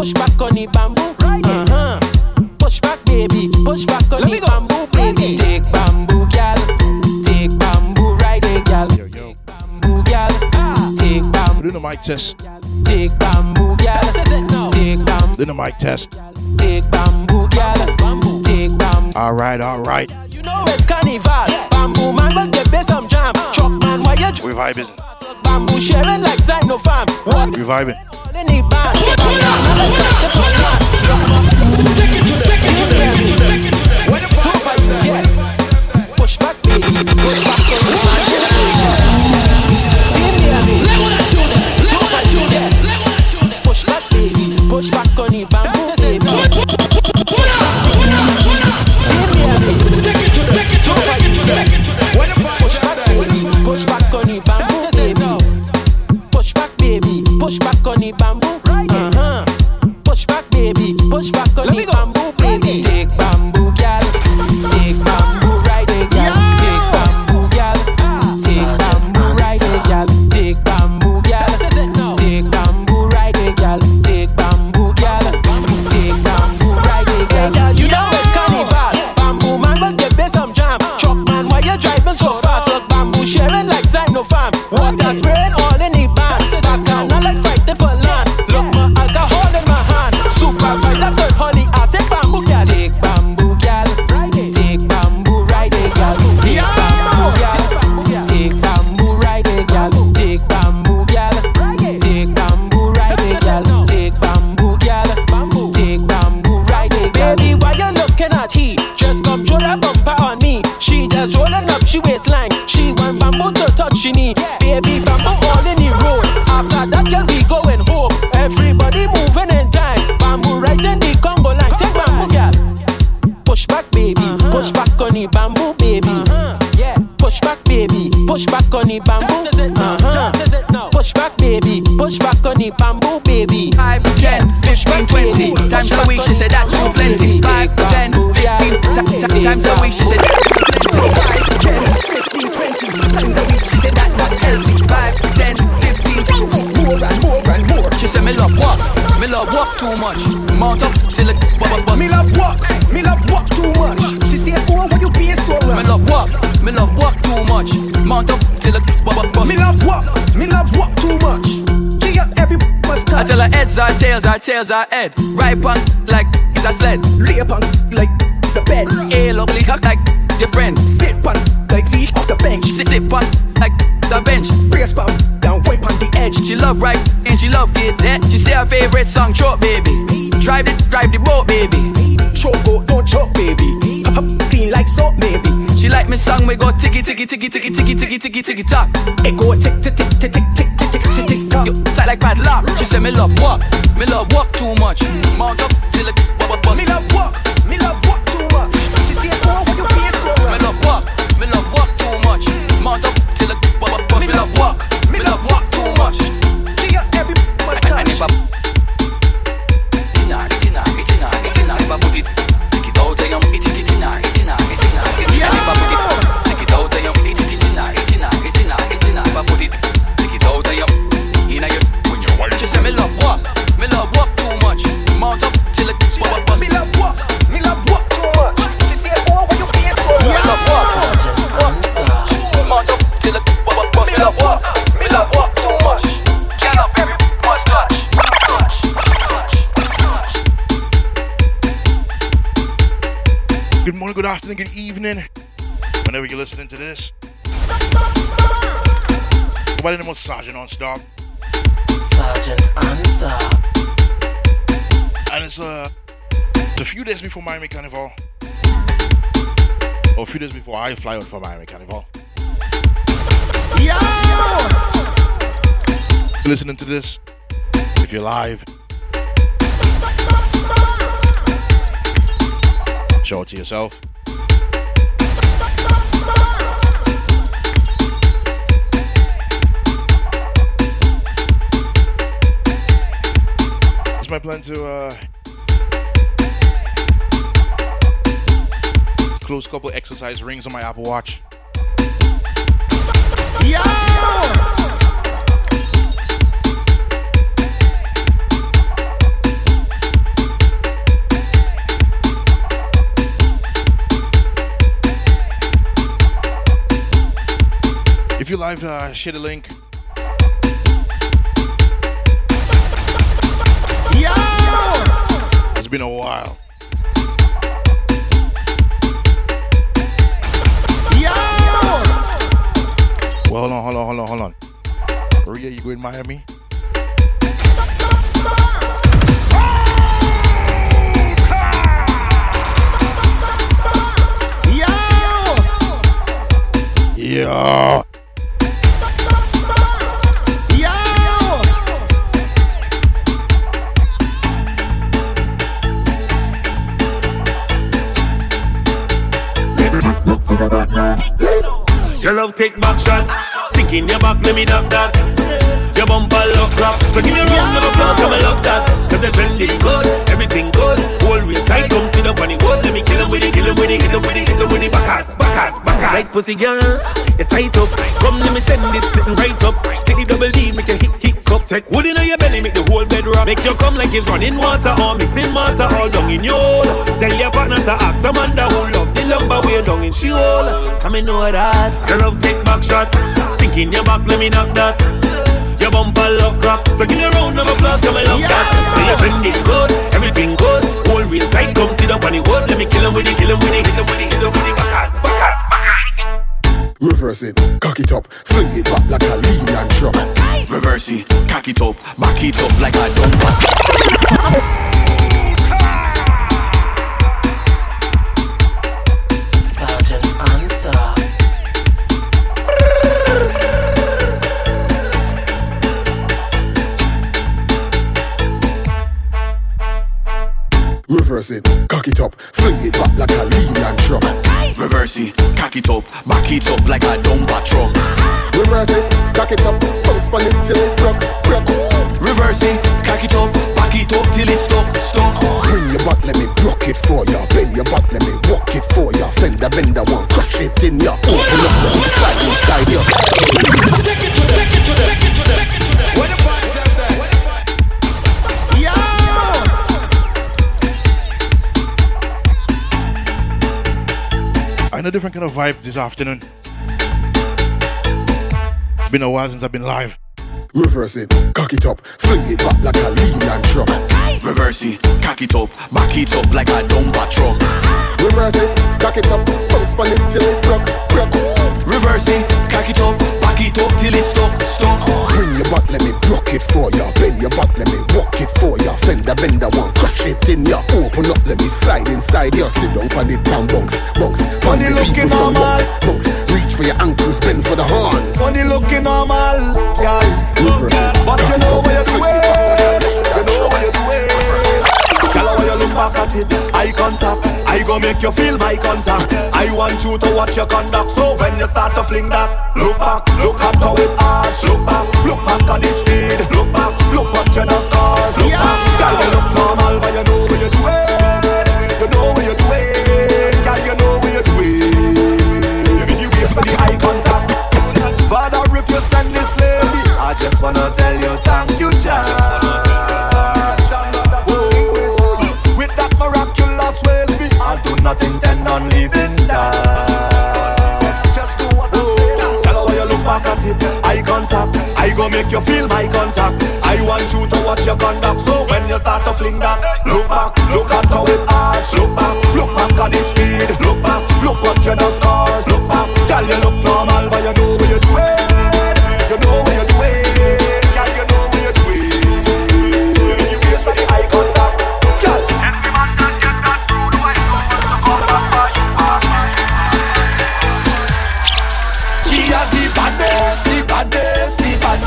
Push back on the bamboo. Push back, baby. Push back on the bamboo, baby. Take bamboo, gal. Take bamboo, ride it, gal. Take bamboo, gal. Take bamboo. Do the mic test. Take bamboo, gal. Take bamboo. Do the mic test. Take bamboo, gal. Take bamboo. All right, all right. You know it's carnival. Bamboo man will give me some jam. Chop man, why you? We vibing. Bamboo sharing like Xynopham. What? We vibing. Push back, baby. Push back on the man. Push back, baby. Push back on the bamboo, baby. Push back, baby. Push back on the bamboo. Push back on the bamboo, right? Push back, baby. Push back on the bamboo, baby. Take bamboo, gal. Take bamboo, right? Gal. Take bamboo, gal. Take bamboo, right? Gal. Take bamboo, gal. Take bamboo, right? Gal. Take bamboo, gal. Take bamboo, right? Gal. You know it's carnival. Bamboo man will give me some jam. Chop man, why you driving so fast? Bamboo sharing like Xynopham. Water spraying all in the band. She need baby bamboo all in the road. After that girl we going home. Everybody moving in time. Bamboo right in the Congo line. Take bamboo, girl. Push back, baby. Push back on the bamboo, baby. Yeah. Push back, baby. Push back on the bamboo. Push back, baby. Push back on the bamboo, baby. 5, 10, 15, 20 times a week. She said that's too plenty. 5, 10, 15 times a week. She said. 5, 10, 15, 20 times a week. She said that's not healthy. 5, 10, 15, 20 more and more and more. She said me love walk too much. Mount up till it bust. Me love walk too much. She said oh what you being so rough. Me love walk too much. Mount up till it bust. Me love walk too much. G up every bus touch. I tell her heads are tails, our tails are head. Right punk like it's a sled. Lay punk like it's a bed. Hey lovely cock like different. Sit punk like Z off the bench. Sit punk like the bench. Brace pop down, wipe on the edge. She love right and she love get that. She say her favorite song, Choke Baby. Drive the boat, baby. Choco, don't choke, baby. Clean like soap, baby. She like me song, we go ticky ticky ticky ticky ticky ticky ticky ticky tock. It go tick tick tick tick tick tick tick tick tick tock. Tight like padlock. She say me love walk too much. Mount up till it bust. Me love walk too much. She say oh what you being so rough. Me love walk too much. Mount up till it bust. Me love walk. Me love walk too much. She got every must touch. Good morning, good afternoon, good evening. Whenever you're listening to this, nobody knows Sergeant Unstop. Sergeant Unstop. And it's a few days before Miami Carnival, or a few days before I fly out for Miami Carnival. Yo! Listening to this, if you're live. Show it to yourself. It's my plan to close a couple exercise rings on my Apple Watch. Yo! live. Share the link. Yo! It's been a while. Yo! Well, hold on. Maria, you go in Miami? Yo! Yo! Your love take back shot, stick in your back, let me knock that. Your bumper love crap, so give me a round of applause, I'ma love that. 'Cause the trend is good, everything good. Hold real tight, come sit up on the wood. Let me kill him with it, hit him with it. Back ass. Like pussy girl. Tight up, come let me send this sitting right up. Take the double D, make a hiccup. Take wood in your belly, make the whole bed rock. Make your come like it's running water or mixing water all down in your hole. Tell your partner to ask a man that will love the lumber way down in she hole. Come and know that. Your love take back shot, sink in your back, let me knock that. Your bumper love crap, so give me a round of applause, come and love that. Your friend is good, everything good. Whole real tight, come sit up on the wood. Let me kill him with it, hit him with it, back ass. Reverse it, cock it up, fling it back like a lead and truck. Reverse it, cock it up, back it up like a dumbass. Sergeant Anstar. Reverse it, cock it up, fling it back like a lead and truck. Reverse it, cock it up, back it up like a dumb truck. Reverse it, cock it up, bounce on it till it rock. Reverse it, cock it up, back it up till it stuck. Bring your back, let me block it for ya. Bend your back, let me walk it for ya. Fender bender one, crush it in ya. Open up, slide inside ya. Take it to them. Where the boys at that? I'm in a different kind of vibe this afternoon. It's been a while since I've been live. Reverse it, cock it up, fling it back like a lead and truck. Reverse it, cock it up, back it up like a dumper truck. Reverse it, cock it up, bounce on it till it rock. Reverse it, cock it up, back it up till it stuck. Bring your back, let me block it for ya. Bend your back, let me walk it for ya. Fender bender one, crush it in ya. Open up, let me slide inside ya. Sit down on the damn bunks. Funny looking normal, bunks. Reach for your ankles, bend for the horns. Funny looking normal, yeah. Reverse it, but you know where you're doing. Tell her when you look back at it, eye contact. I go make you feel my contact. I want you to watch your conduct. So when you start to fling that, look back, look at how it arch. Look back at the speed. Look what you know scars. Look back, girl, you look normal. But you know where you're doing. Girl, you know where you're doing. You mean you waste for the eye contact. Father, if you send this lady, I just wanna tell you thank you, Jah. Oh, with that miraculous ways, me, I do not intend on leaving that. Just do what I say. Tell her when you look back at it, eye contact. I go make you feel my contact. I want you to watch your conduct. So when you start to fling that, look back, look at how it arch. Look back at the speed. Look what you know scars. Look back, girl, you look normal, but you know what you do.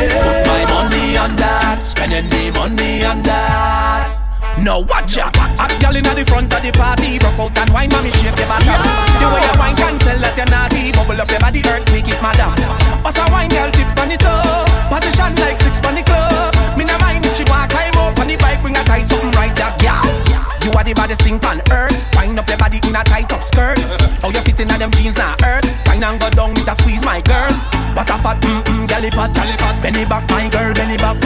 Put my money on that, spending the money on that. Now watch ya, a girl in the front of the party, rock out and wine, mommy shake your bottom. The way you wine can tell that you're naughty, bubble up your body, earthquake it, madam. Pass a wine girl, tip on the toe, position like six on the club. Me no mind if she want climb up on the bike, bring a tight something right up, yeah. You are the baddest thing on earth. Wind up your body in a tight up skirt. How you fitting on them jeans now earth. Wind and go down with a squeeze, my girl. What a fat, galley fat. Benny back, my girl, Benny back.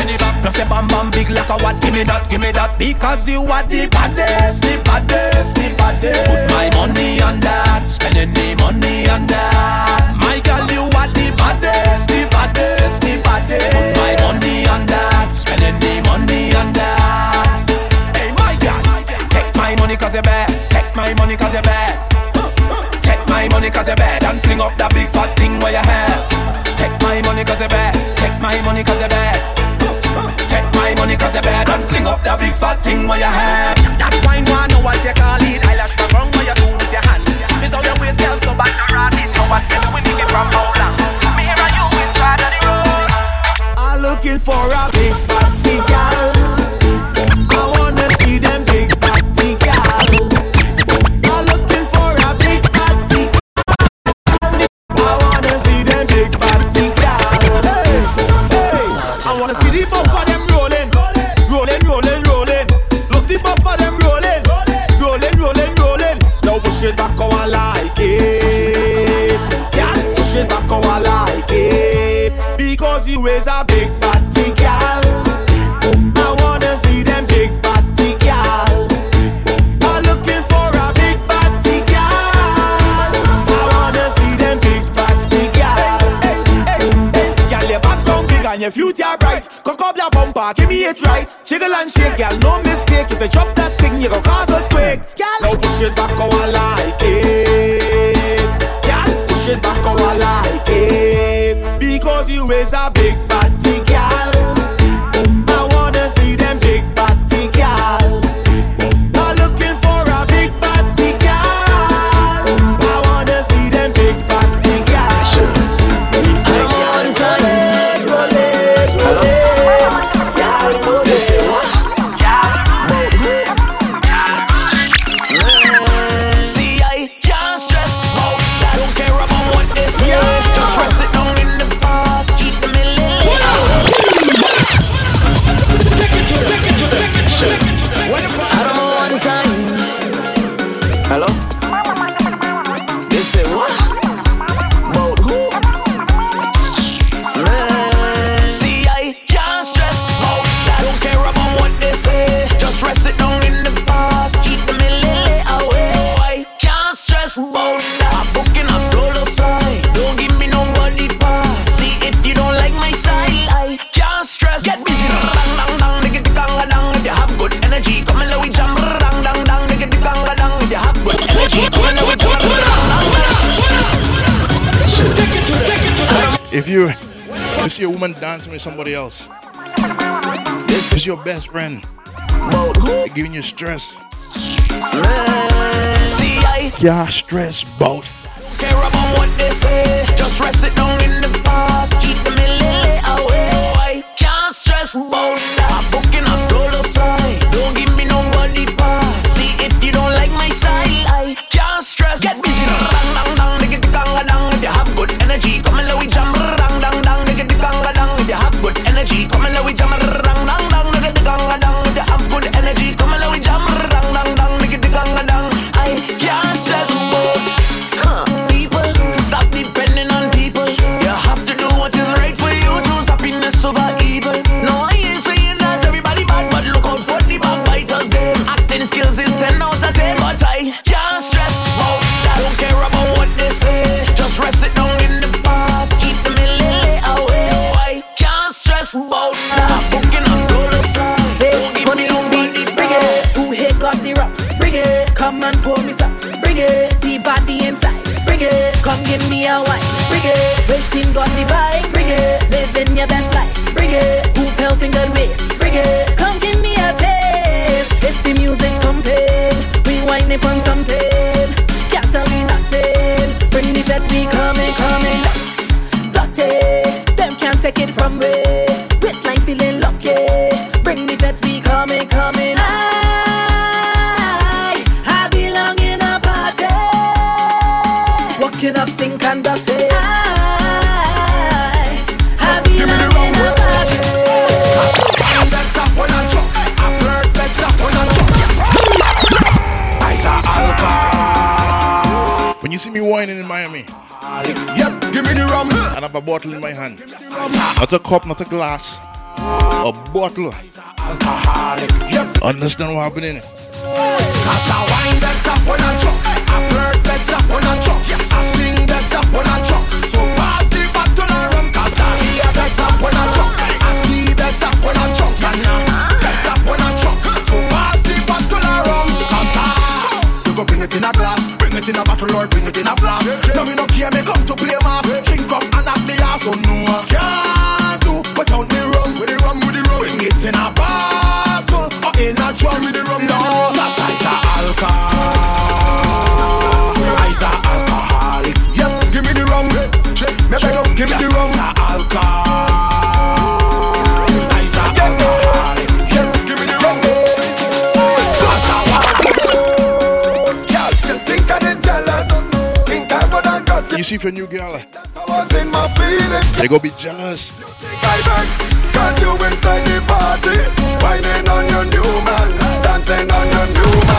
Plus your bam, big like a what. Give me that. Because you are the baddest, the baddest. Put my money on that, spending the money on that. My girl, you are the baddest, the baddest. that. Put my money on that. Spending the money on that. Hey, my God. Take my money cause you're bad. Take my money cause you're bad. Take my money cause you're bad. And fling up that big fat thing where you have. Take my money cause you're bad. Take my money cause you're bad. Take my money cause you're bad. And fling up that big fat thing where you have. That's wine one, no one take a lead. Eyelash back wrong, what you do with your hand. Miss all your ways, girl, so bad to rot it. How I tell you we need it from Howland. Me here and you in try down the road. I'm looking for a big party girl. I wanna see them big party girl. I'm looking for a big party girl. I wanna see them big party girl. Hey, hey. I wanna see the bumper them rolling, rolling, rolling, rolling. Look the bumper them rolling, rolling, rolling, rolling. Now push it back how I like it. Yeah, push it back how I like it. Because you is a big party girl. I wanna see them big party girl. I'm looking for a big party girl. I wanna see them big party girl. Hey, hey, hey, girl, your back down big and your future bright. Cock up your bumper, give me it right. Jiggle and shake, girl, no mistake. If you drop that thing, you gon' cause a quake. Now push it back how I like it. Girl, push it back how I like it. Because you is a big party girl. I wanna see them big party girl. I'm looking for a big party girl. I wanna see them big party girl. I want a lead, roll it, girl, roll it. See, I can't stress out. I don't care about what is yours. Just stress it down in the past. Keep them in I don't want time. Hello? They say what? About who? Man. See, I can't stress out. I don't care about what they say. Just rest it down in the past. Keep them in lily away. I can't stress about that. I'm booking a solo flight. Don't give me nobody pass. See, if you don't like my style, I can't stress. Get busy. Dang, dang, dang, nigga, dang, dang. If you have good energy, come and let we jam. Dang, dang, dang, nigga, dang, dang. If you have good energy, come and let we jam. Dang, dang, dang. If you see a woman dancing with somebody else, it's your best friend, About who? they're giving you stress. Man. See, I Yeah, stress bout. don't care about what they say. Just rest it down in the past. Keep them in lily away. I can't stress about that. I'm booking a solo flight. Don't give me nobody pass. See, if you don't like my style, I can't stress. Get busy. Dang, dang, dang, nigga, dang, dang. If you have good energy, come and let we jam. Dang, dang, dang, nigga, dang, dang. If you have good energy, come and let we jam. Dang, dang, dang, nigga, dang, dang. If you have good energy, come and let we jam. Dang, dang, dang, nigga, dang, dang. I can't stress about. People, stop depending on people. You have to do what is right for you. Choose happiness over evil. No, I ain't saying that everybody bad, but look out for the backbiters. Them acting skills is 10 out of 10, but I can't stress about that. Don't care about what they say. Just rest it down in the past. Keep them in lily away. I can't stress about that. I'm booking a solo flight. Don't give me no beat, bring it. Who hit got the rock? Bring it. Come and pour me some. Bring it. The body inside. Bring it. Come give me a wine. Bring it. Which team got the vibe? Bring it. Living your best life. Bring it. Who pale finger with? Bring it. Come give me a taste. If the music pumping, we whining from something. Catalina nothing. Bring the set, we coming. Dirty. Them can't take it from me. Waistline feeling lucky. Bring the set, we coming. I belong in a party. Walking up, stink and dirty. I belong in a party. I'm better when I drop. I flirt better when I drop. Eyes are alcohol. When you see me whining in Miami, Yep, give me the rum. I have a bottle in my hand. Not a cup, not a glass. A bottle. Alcoholic. Yep, Understand what happened in it? cause I wind better when I drop. I flirt better when I drop. I sing better when I drop. So pass the bottle around. Cause I hear better when I drop. You see, for new girl, they gonna be jealous. You think I vex? 'Cause you inside the party, whining on your new man, dancing on your new man.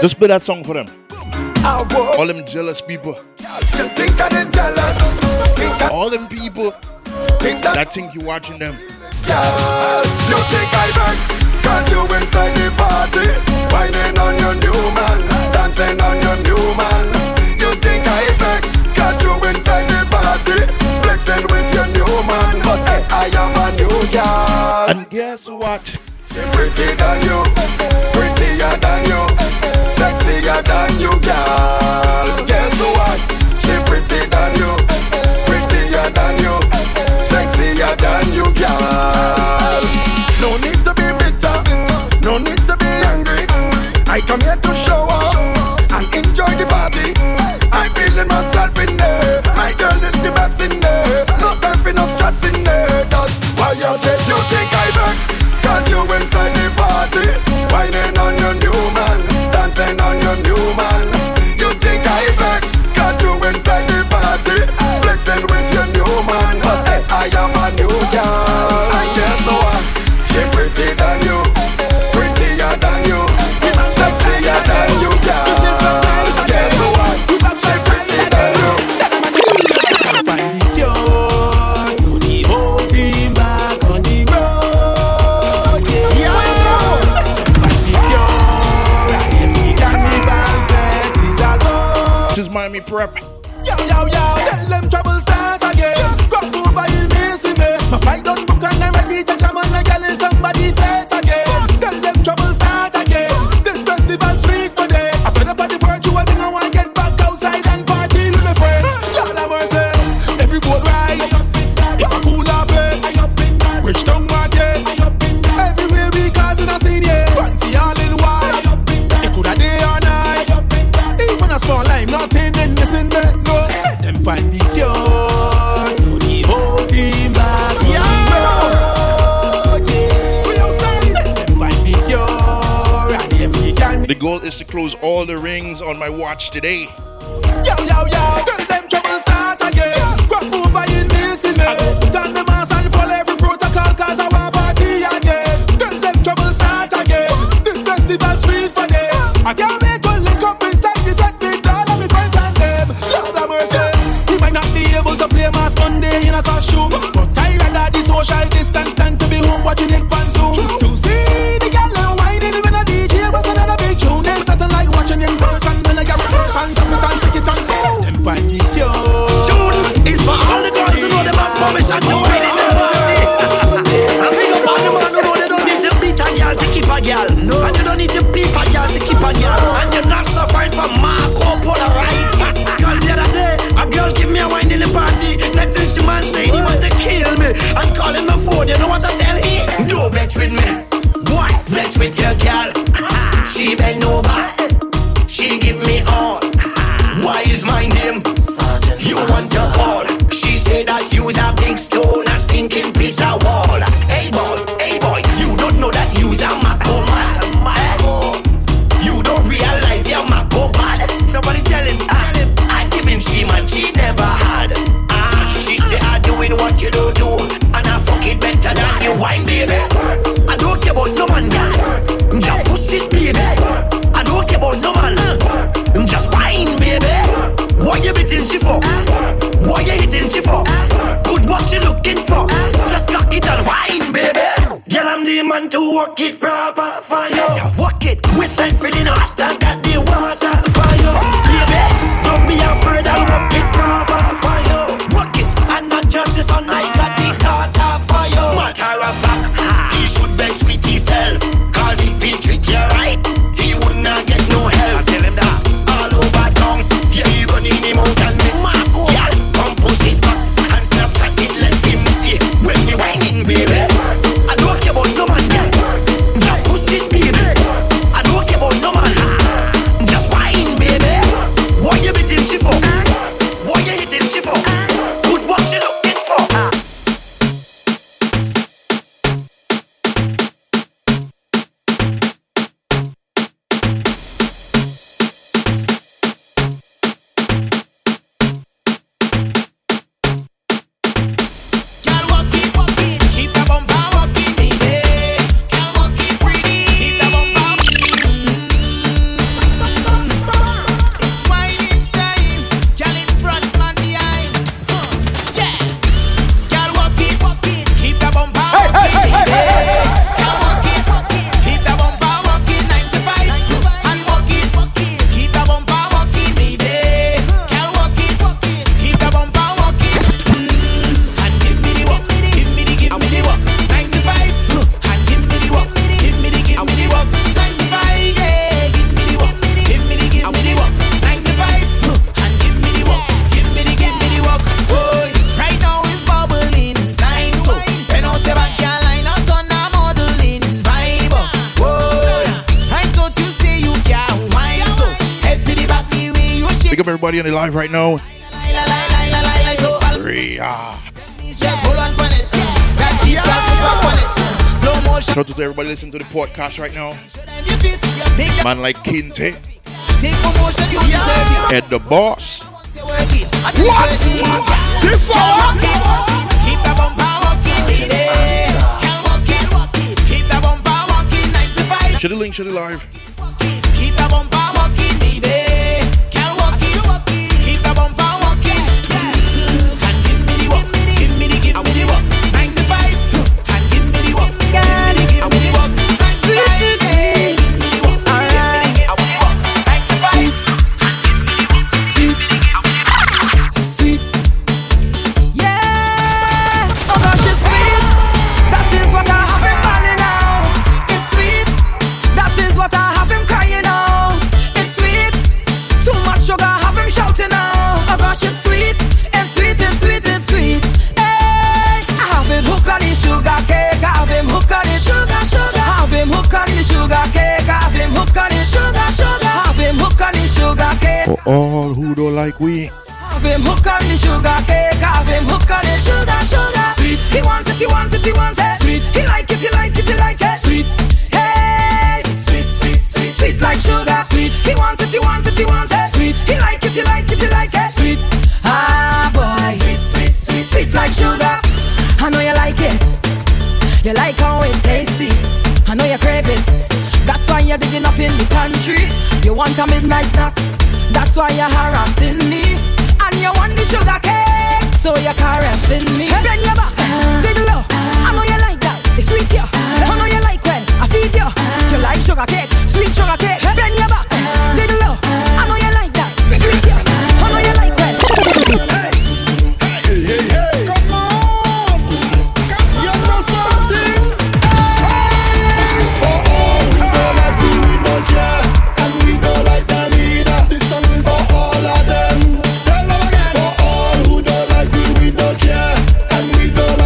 Just play that song for them. All them jealous people. You think I'm jealous? All them people that think you watching them. You think I vex, 'cause you inside the party, whining on your new man, dancing on your new man. You think I vex, 'cause you inside the party, flexing with your new man, but hey, I am a new girl. And guess what? She's prettier than you, sexier than you, girl. Guess what? She's prettier than you, sexier than you, girl. No need to be bitter, no need to be angry. I come here to show up and enjoy the party. I'm feeling myself in there. My girl is the best in there. No time for no stress in there. That's why you said you think I vex, 'cause you inside the party, whining on your new man, dancing on your new man. You think I vex, 'cause you inside the party, flexing with your new man, but hey, I am a new girl. And guess what? She prettier than you, sexier than you, girl. Guess what? She prettier than you. Can't find the cure, so the whole team back on the road. Yeah, let's go. Find the cure, if we can be back, it's a goal. This is Miami Prep. Yo, yo, yo, tell them trouble starts again. Rock move by the missing me. My fight don't book and I'm ready to come on a girl in somebody's face again. Tell them trouble starts again. This festival sweet for days. I fed up at the virtual thing, I want to get back outside and party with my friends. God have mercy, every boat ride. If I cool off it, rich down market. Everywhere we causing a scene, yeah. Fancy all in white. It could a day or night. Even a small lime, nothing in missing me. Them find the cure, so the whole team back on the road. Yeah, we outside. Them find the cure, and if we can. The goal is to close all the rings on my watch today. Yo, yo, yo, tell them trouble starts again. Scrap move by in this in there. Tell them mass and follow every protocol, 'cause I want party again. Tell them trouble starts again. This festival sweet for days. I can't make a link up inside the jet with all of my friends and them. Lord have mercy. To play mass Monday in a costume, but I rather the social distance than to be home watching it on Zoom. To see the girl and whining when a DJ was another big tune. There's nothing like watching in person when I get rehearsed and drop it and stick it on. Them find me yo. Tunes is for all the girls who know them have promise and no hiding in the this. And pick up all the man who know they don't need to beat a girl to keep a girl, and you don't need to beat a girl to keep a girl, and you're not suffering from Marco Polo, right? Because the other day, a girl give me a wine in the party. Next thing she man say, he want to kill me. I'm calling my phone, you know what I tell him? Don't vex with me. What? Vex with your girl. She bend over. She give me all. Why is my name? Sergeant you Master. Want to call. She say that you's a big stone, a stinking piece of wall. Hey boy, you don't know that you's a Marco man. You don't realize you're Marco bad. Somebody tell him. She man, she never had. She say I doing what you don't do, and I fuck it better than you wine, baby. I don't care about no man, girl. Just push it, baby. I don't care about no man. Just wine, baby. What you beating she for? What you hitting she for? Good what you looking for? Just cock it and wine, baby. Girl, I'm the man to work it proper for you. Work it, waistline feeling hot, I got the water for you, baby. Don't be afraid, I'll work it proper for you. Work it, and not just this on, I got the daughter for you. Matter of fact, he should vex with himself, 'cause if he treat you right, he would not get no help. I tell him that, all over town, yeah, he running him out and make Marco. Yeah, come push it back, and Snapchat it, let him see, when you whining, baby. I don't care about no man, yeah, just push it, baby. everybody on the live right now. Shout out to everybody listening to the podcast right now. Man like Kinte, Ed the Boss. What? This song? Share the link, share the live. Keep the bumper walking, baby. Can walk it, keep the bumper walking. And give me the walk, give me the, give me the walk. 95, and give me the walk, give me the walk. 95, give me the walk, give me the walk. 95, and give me the walk. Sweet, yeah. Oh gosh, it's sweet. That is what I have in mind now. It's sweet. What I have him crying out, it's sweet. Too much sugar, have him shouting out. Oh gosh, it's sweet, it's sweet, it's sweet, it's sweet. Hey, I have him hooked on the sugar cake, I have him hooked on the sugar, sugar. I have him hooked on the sugar cake, I have him hooked on the sugar, sugar. I have him hooked on the sugar cake. For all who don't like we. I have him hooked on the sugar cake, I have him hooked on the sugar, sugar. Sweet, he wants it, he wants it, he wants it. Sweet, he like it, he like it, he like it. Sweet. Sweet like sugar, sweet. He wants it, he wants it, he wants it. Sweet. He like it, he like it, he like it. Sweet. Ah boy, sweet, sweet, sweet, sweet like sugar. I know you like it. You like how it tasty. I know you crave it. That's why you're digging up in the country. You want a midnight snack. That's why you're harassing me. And you want the sugar cake, so you're caressing me. And then you're back, dig low. I know you like that. It's sweet, yeah. I know you like when I feed you. You like sugar cake, sweet sugar cake. Bend your back, dig low. I know you like that. Sweet, yeah. I know you like that. Hey, hey, hey, come on, come on. You know something? Hey. For all we don't like, we don't care, and we don't like them either. This song is for all of them. Tell them again. For all who don't like, we don't care, and we don't.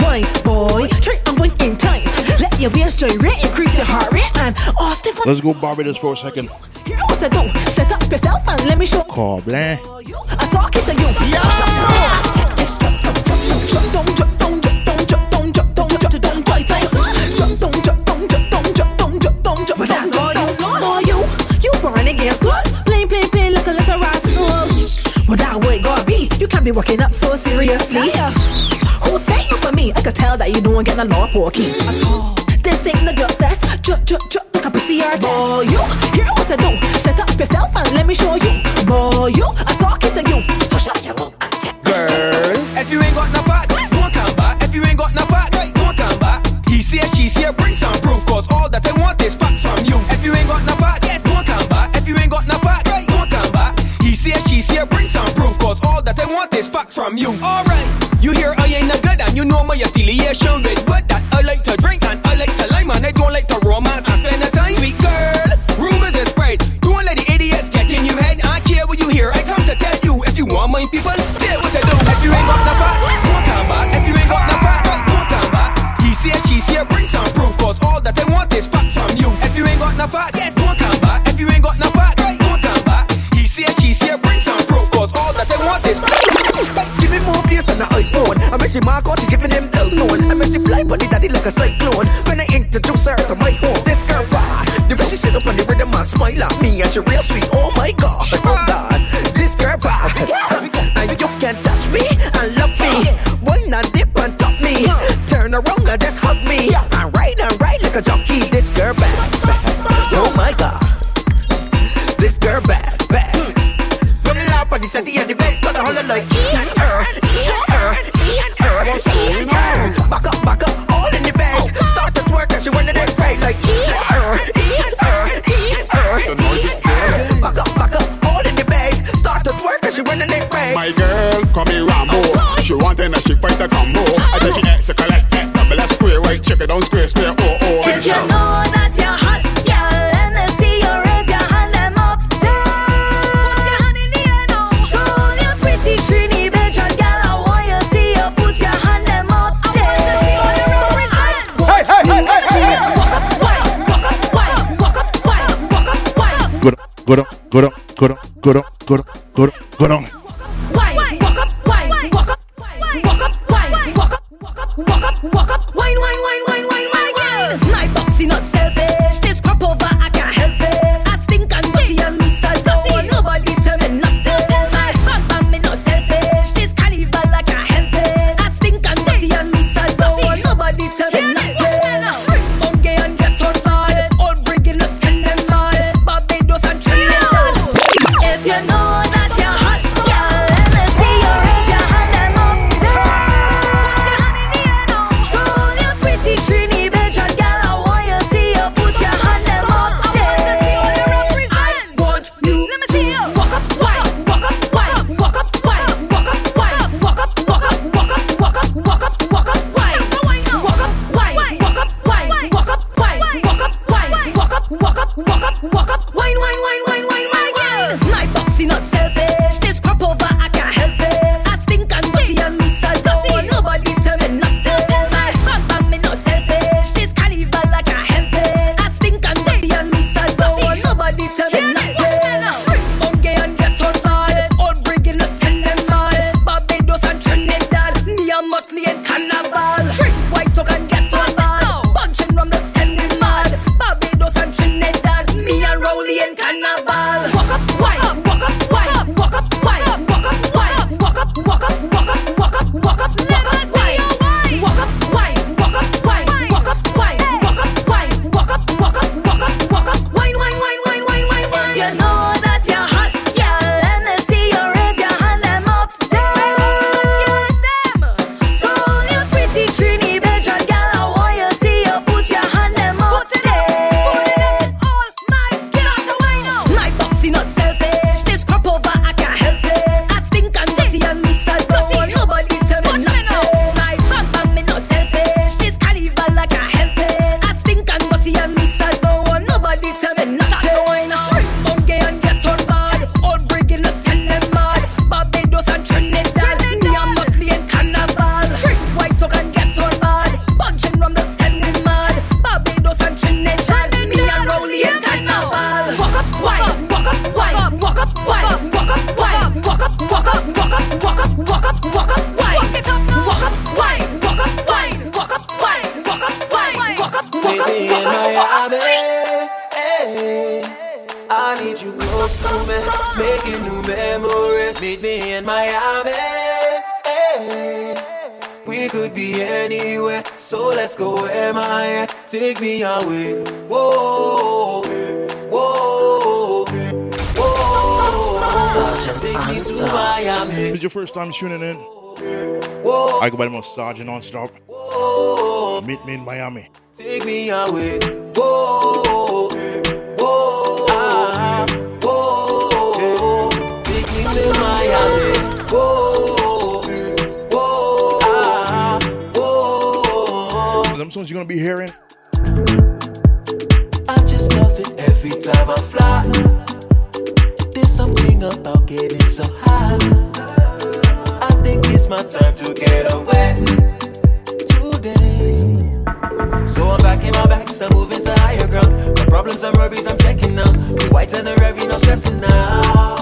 wine, boy. Try and wine in time. Let your waist gyrate, increase your heart rate, and oh, step on. Let's go Barbados for a second. Here's what I do. Set up yourself and let me show. Coblin. I talk to you. Yeah. Jump, don't jump. You can't be walking up so seriously. Who sent you for me? I could tell that you don't get a law porky at all. This ain't the drug test. Look up a CR. Boy, you hear what I do. Set up yourself and let me show you. Boy, you, I'm talking to you. Hush up your mouth and take this. Girl, if you ain't got no back, don't come back. If you ain't got no back, don't come back. He said, she said, bring some proof. Cause all that they want is facts from you. If you ain't got no back, yes, don't come back. If you ain't got no back, don't come back. He said, she said, bring some proof. Cause all that they want is facts from you. Alright, you hear I ain't no good and you know my affiliation with but that I like to drink and I like to lime and I don't like to romance and spend the time. Sweet girl, rumors is spread. Don't let the idiots get in your head. I care what you hear, I come to tell you. If you want my people, say what I do. If you ain't got no facts, don't come back. If you ain't got no facts, don't come back. He said, she said, bring some proof. Cause all that they want is facts from you. If you ain't got no facts, yes, don't come back. If you ain't got no facts, don't come back. He said, she said, bring some proof. Cause all that they want is facts. Give me more beers than an iPhone. I miss she mark out, she giving them the loan. I miss she fly body daddy like a cyclone. When I introduce her to my home, this girl bad. The way she sit up on the rhythm and smile at me and she real sweet. Oh my god, oh god, this girl bad. And you can touch me and love me. One and dip and top me. Turn around and just hug me. And ride like a jockey. This girl bad, bad. Oh my god, this girl bad, bad. When the loud body city and the bass start to holler like back up, all in the bag. Start to twerk and she wanna that right like The noise is there. Back up, all in the bag. Start to twerk and she wanna that right. My girl, call me Rambo. She wantin' that she fight the combo. I think she acts a collect, S, double S, square, right, check it, don't square, square, oh, oh. Did you know that you're hot? Go on. Walk up, wine. My boxy not selfish. This crop over, I can't help it. I think I'm dirty and loose and dirty. Nobody tell me nothing. My husband me not selfish. This carnival, I can't help it. I think I'm dirty and loose and dirty. Nobody tell me nothing. You know that you're hot. meet me in Miami. We could be anywhere, so let's go where my take me away. Whoa, whoa, whoa. Sergeant, take me to Miami. If it's your first time tuning in, I go by the most Sergeant Nonstop. Whoa. Meet me in Miami. Take me away. Whoa, whoa, ah, whoa. Take me to Miami. Whoa, whoa, ah, whoa. Them songs you're gonna be hearing. I just love it every time I fly. There's something about getting so high. I think it's my time to get away today. So I'm back in my bags, I'm moving to higher ground. My problems and worries, I'm checking out. The whites and the revy, no stressing now.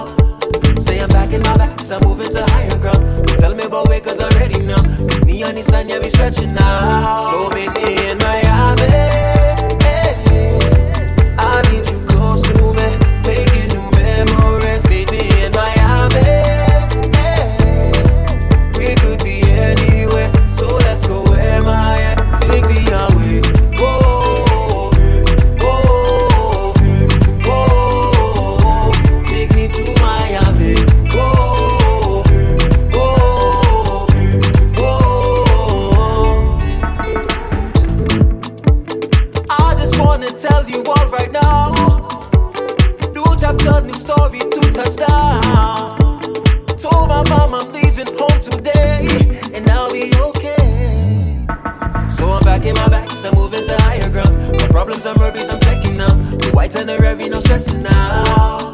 Say I'm back in my bags, I'm moving to higher ground. They tell me about way, cause I'm ready now. With me on the sun, yeah, we stretching now. So meet me in Miami. I need you close to me, making new memories. Meet me in Miami. We could be anywhere, so let's go where my head take me away. Whoa, whoa, whoa, take me to Miami. Whoa, whoa, whoa. I just wanna tell you all right now. New chapter, new story, two touchdowns. Told my mom I'm leaving home today, and I'll be okay. So I'm back in my bags, I'm moving to higher ground. My problems and worries, I'm checking out. The whites and the revy, no stressing now.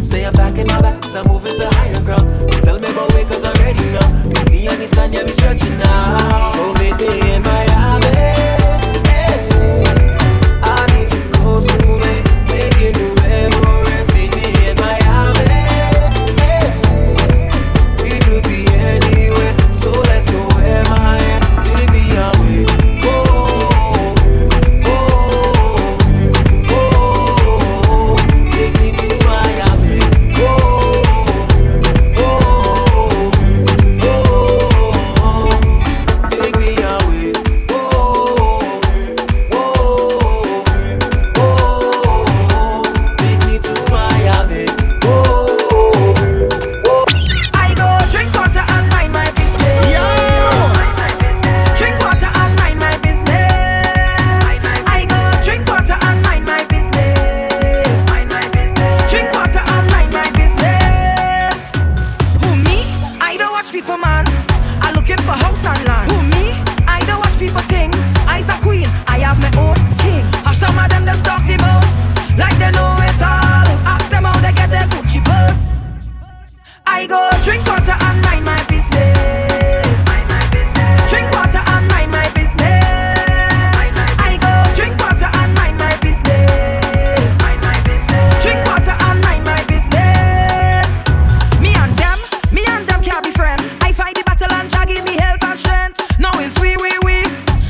Say I'm back in my bags, I'm moving to higher ground. Tell me about way, cause I'm ready now. With me on the sun, yeah, we stretching now. So meet me in Miami. I need you close to me, making new memories. Meet me in Miami. So let's go where my head take me away. Whoa, whoa, whoa. Take me to Miami. Whoa, whoa, whoa. Take me away. Whoa, whoa, whoa. Take me to Miami. Whoa, whoa. I go drink water and mind my business. Drink water and mind my business. I go drink water and mind my business. Drink water and mind my business. Who me? I don't watch people, man. I looking for house and land. Who me? I don't watch people things. I's a queen. I have my own king. And some of them just talk the most, like they know it all. Ask them how they get their Gucci purse. I go drink water and mind my business. Drink water and mind my business. I go drink water and mind my business. Drink water and mind my business. Me and them can't be friends. I fight the battle and Jah give me help and strength. Now it's we.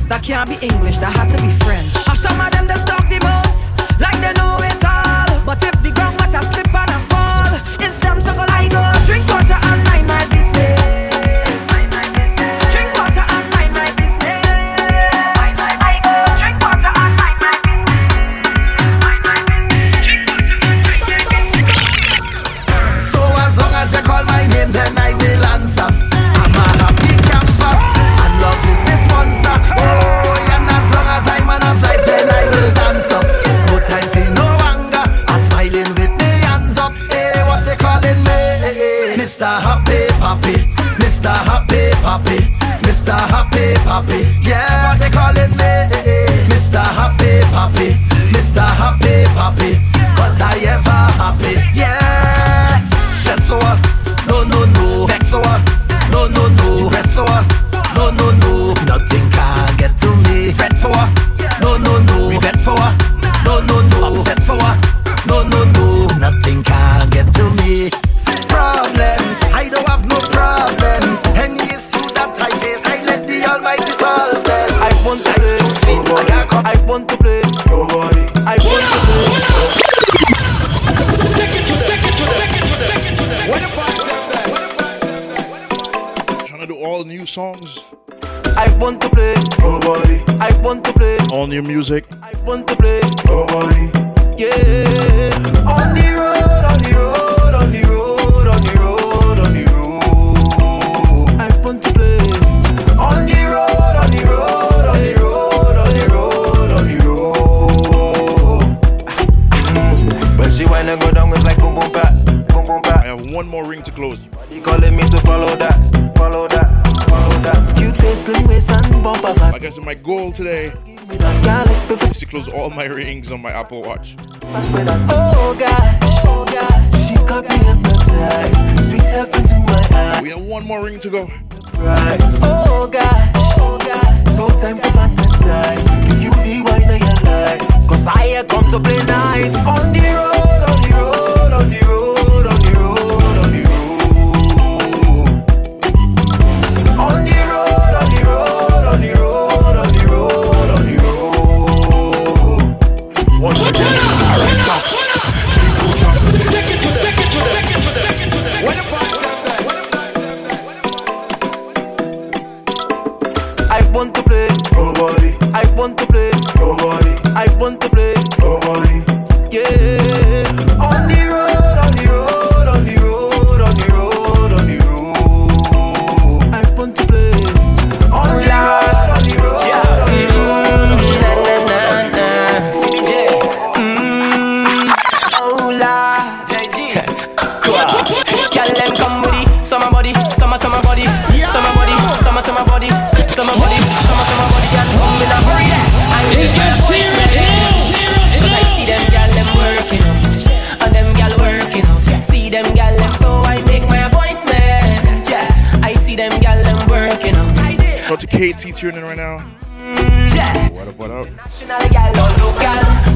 That can't be English, that had to be French. And some of them just talk the most, like they know it all. But if the ground water slip and a fall, it's them so go. I go drink water and mind my business. Drink water and mind my business. I go drink water and mind my business. Drink water and mind my business. So as long as they call my name, then I will answer. I'm a happy camper, and love is this monster. Oh, and as long as I'm man of life, then I will dance up. No time for no anger, I'm smiling with me and songs. I want to play nobody. I want to play all new music. I want to play nobody. Yeah. On the road, on the road, on the road, on the road, on the road. I want to play on the road, on the road, on the road, on the road, on the road. But she wanna go down, it's like boom boom pat, boom boom pat. I have one more ring to close. Body calling me to follow that, follow that. I guess my goal today is to close all my rings on my Apple Watch. Oh God, oh God, she got me hypnotized. Sweet heaven to my eyes. We have one more ring to go. Oh God, oh God, no time to fantasize. Give you the wine of your life, 'cause I come to play nice. On the road, on the road, on the road. KT tuning right now. Yeah. What up? National gal, local.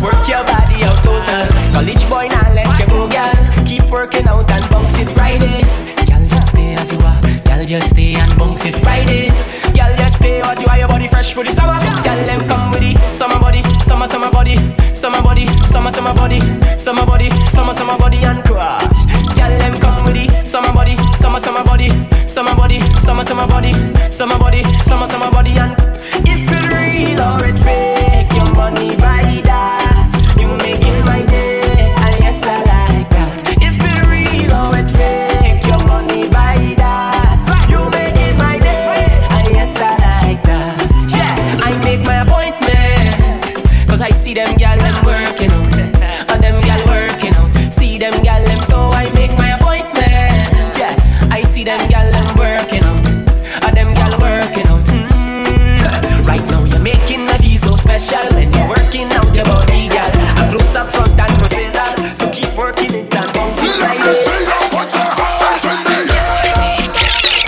Work your body out total. College boy, now let you go, gal. Keep working out and bounce it Friday. Gal, just stay as you are. Gal, just stay and bounce it Friday. Gal, just stay as you are. Your body fresh for the summer. Gal, them come with it. Summer body, summer, summer body, summer body, summer, summer body, summer body, summer, summer body and crash. Gal, them come with it. Summer body, summer, summer body. Summer body, summer, summer body, summer body, summer, summer body. And if it real or it fake, your money by that, you making my day, and yes I like that. If it real or it fake, your money by that, you making my day, and yes I like that. Yeah, I make my appointment, 'cause I see them gal them working out, and them gal working out, see them gal them, so I make my appointment. Yeah, I see them gal. When you're working out your body, girl, I'm close up front and procedural, so keep working it and bounce it right in.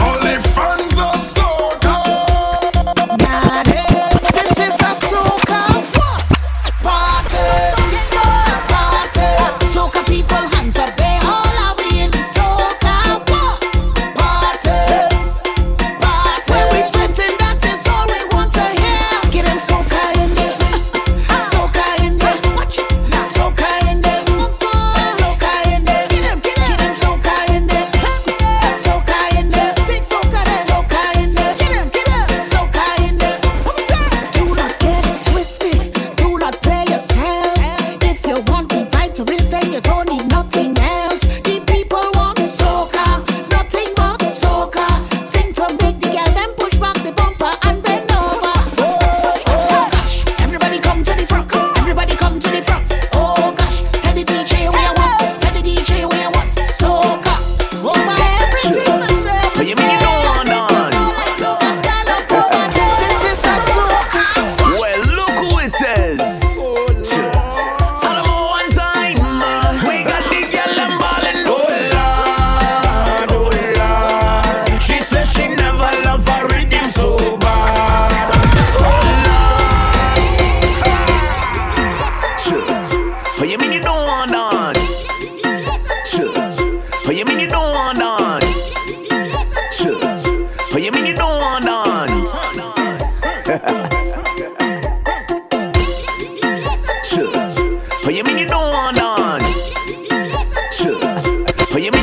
Only fans of soca. This is a soca party. Soca people, hands up, they all are we in the soca party. When we fretting, that is all we want to hear. Get them soca. What you mean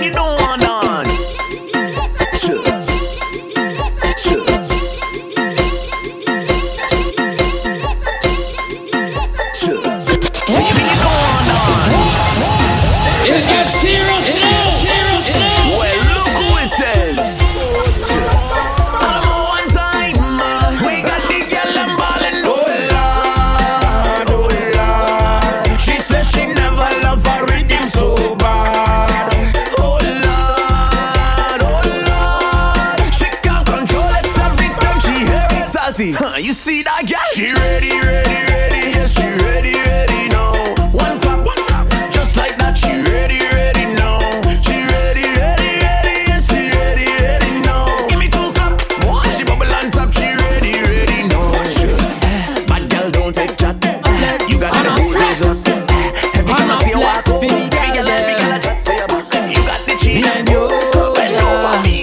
you don't want none? see that girl? She ready, ready, ready, yes, she ready, ready now. One clap, just like that. She ready, ready now. She ready, ready, ready, yes, she ready, ready now. Give me two clap, boy. She bubble on top, she ready, ready now. Bad girl, don't take chat. You got the whole days up. Every time I see you walk, every girl I chat to your back. You got the cheat and you bend over me.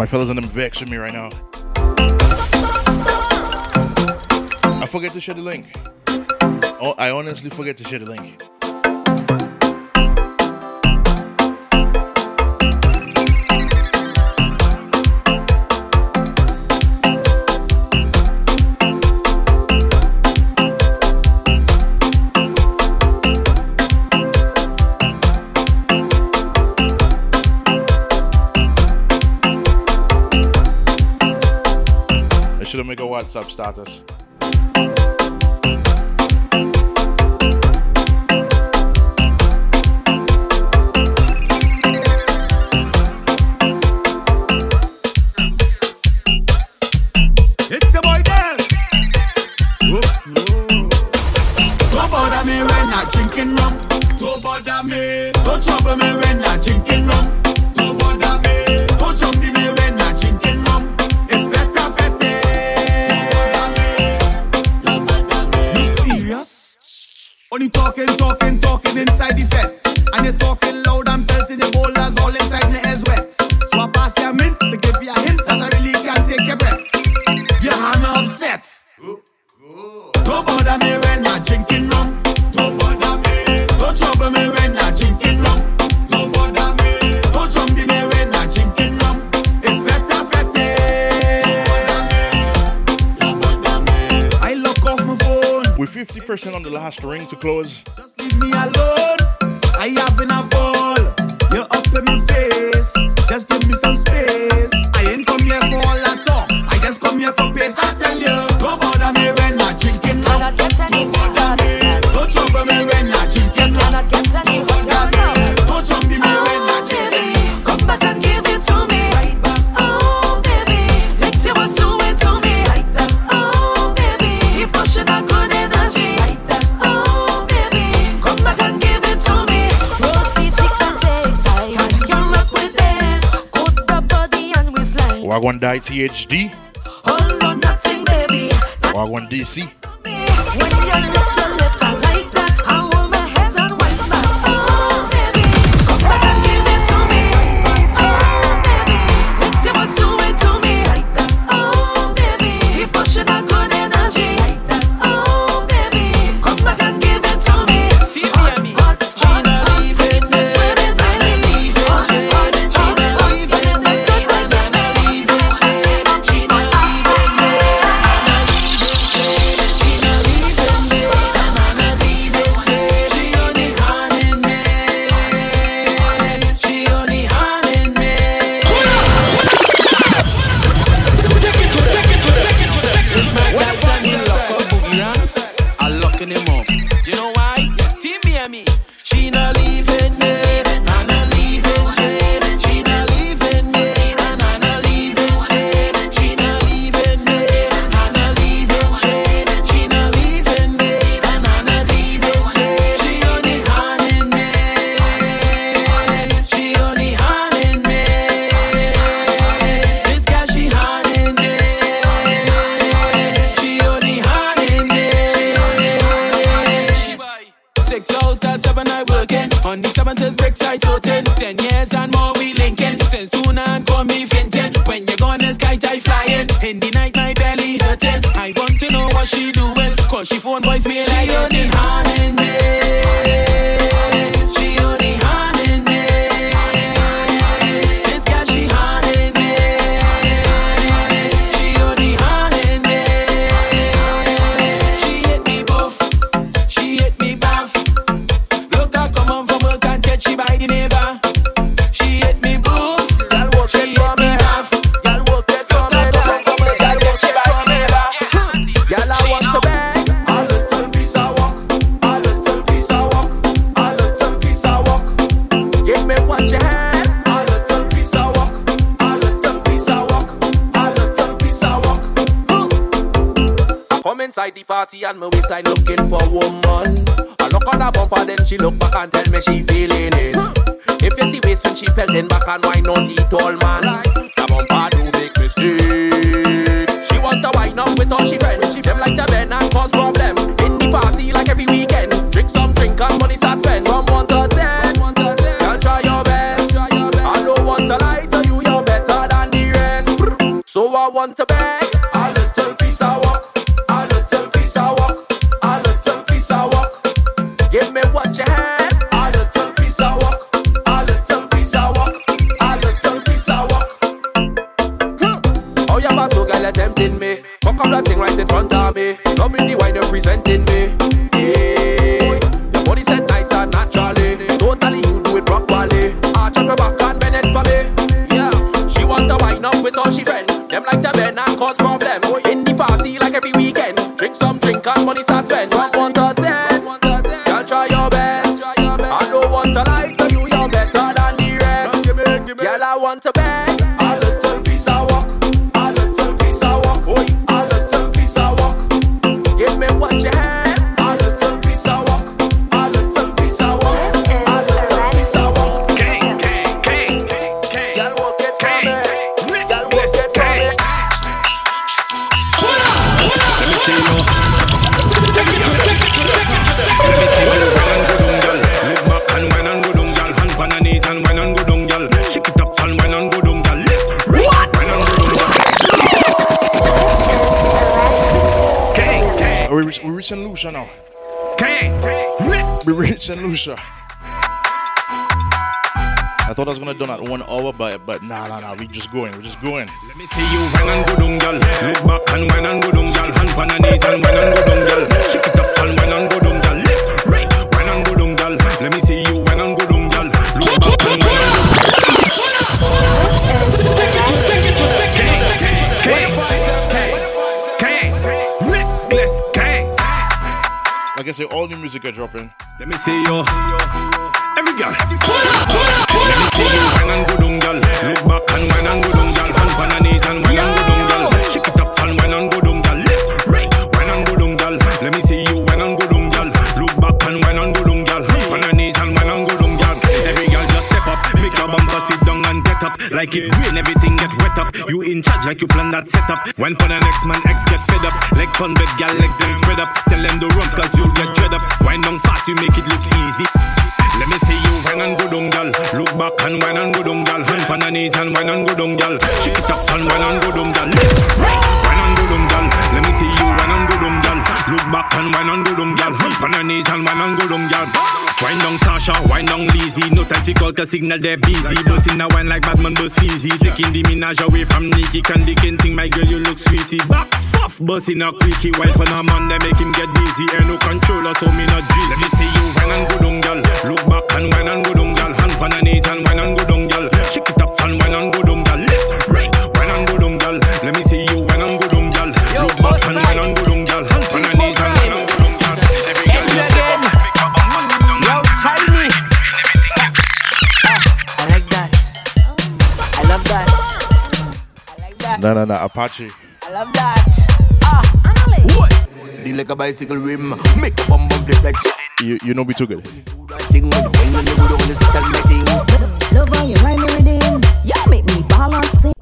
My fellas and them vexing me right now. I forget to share the link. Oh, I honestly forget to share the link. I should make a WhatsApp status. It's a boy there. Don't bother me when I'm drinking rum. Don't bother me. Don't trouble me when I'm drinking rum. Don't bother me. Don't trouble me when I'm drinking rum. It's better. Only talking inside the fet. And you're talking loud and pelting your boulders all inside the air's wet. So I pass your mint to give you a hint that I really can't take your breath. Your hand upset. Don't bother me when I'm drinking rum. Don't bother me. Don't trouble me when I'm drinking rum. Don't bother me. Don't trouble me when I'm drinking rum. It's better fete. Don't bother me. I lock off my phone. We're 50% on the last ring to close. Just leave me alone. I have in a ball. You're up in my face. Just give me some space. I ain't come here for all that talk. I just come here for peace. I tell you, don't bother me when I'm drinking. Don't bother me. Don't trouble me when I'm drinking. Don't bother me. Don't trouble me when I'm drinking. Come back and give it to me. Oh baby, next you must do it to me. Oh baby, keep pushing that good energy. Wagwan die THD. All or nothing, baby. Wagwan DC. When you look I like that. I hold my head and wipe my. Oh, baby. Come back and give it to me. Oh, baby. Let's see what's doing to me. Oh, baby. Keep pushing that good energy. Oh, baby. Come back and give it to me. And my waistline looking for woman. I look on her bumper, then she look back and tell me she feeling it. If you see waist when she pelting back and wine on the tall man, the bumper do make mistake. She want to wine up with all she friends. She them like the Ben and cause problem in the party like every weekend. Drink some drink and money start spend. From 1 to 10, girl try your best. I don't want to lie to you, you're better than the rest. I want to beg. A little piece of work, a little piece of work, a little piece of work. Give me what you have. A little piece of work, a little piece of work, a little piece of work. Huh. Oh, you about to get tempting me. Fuck up that thing right in front of me. Loving the wine you're presenting me. Yeah. Your body said nice and naturally. Totally you do it properly. I chop your back and bend it for me. With all she friend, them like the bend and cause problem. In the party like every weekend, drink some drink and money starts spend. From 1 to 10, y'all try your best. I don't want to lie to you, you're better than the rest. Girl, I want to beg. A little piece of work, a little piece of work, a little piece of work. Give me what you have. A little piece of work, a little piece of work, a little piece of work. Y'all work it for me. We reaching Lucia now. We reaching Lucia. I thought I was gonna do that 1 hour, but nah, we just going, Let me see you wine and go down, girl. Look back and wine and go down, girl. Hand on her knees and wine and go down, girl. Shake it up and wine and go down, girl. Left, right, wine and go down, girl. Let me see you wine and go down, girl. Look back and wine and go down, girl. Like I say, all new music are dropping. Let me see you. Every girl. Let me see you wine and go down, girl. Look back and wine and go down, girl. Hand on her knees and wine and go down, girl. Shake it up and wine and go down, girl. Left, right, wine and go down, girl. Let me see you wine and go down, girl. Look back and wine and go down, girl. Hand on her knees and wine and go down, girl. Every girl just step up, make a bumper, sit down and get up. Like it rain, everything get wet up. You in charge like you plan that setup. When for the next man, ex get fed up. Leg pun bed, girl, legs them spread up. Tell them to run 'cause you'll get dread up. Wind down fast, you make it look easy. Let me see you wine and go down, girl. Look back and wine and go down, girl. Hand on her knees and wine and go down, girl. Shake it up and wine and go down, girl. Lips, right, wine and go down, girl. Let me see you wine and go down, girl. Look back and wine and go down, girl. Hand on her knees and wine and go down, girl. Wine down Tasha, wine down Lizzy. No time to call 'cause signal they're busy. Busting the wine like Batman buzz fizzy. Taking the menage away from Nikki. Candy cane thing, my girl, you look sweetie. Back fuff, busting a quickie. While when a man, they make him get busy. Ain't no controller, so me not dizzy. Let me see you wine and go down, girl. Look back and wine and go down, girl. Hand on her knees and wine and go down, girl. Shake it up and wine and go down, girl. Left, right, wine and go down, girl. Let me see you wine and go down, girl. Look back and wine and go down, girl. Hand on her knees and wine and go down, girl. Every girl just step up, make a bumper, sit down. Yo, Charlie, I like that. I love that. I like that. No, Apache. I love that. The like a bicycle rim, make a bump of deflection. You know we too good. Love how you rhyme every day. Y'all make me ball on scene.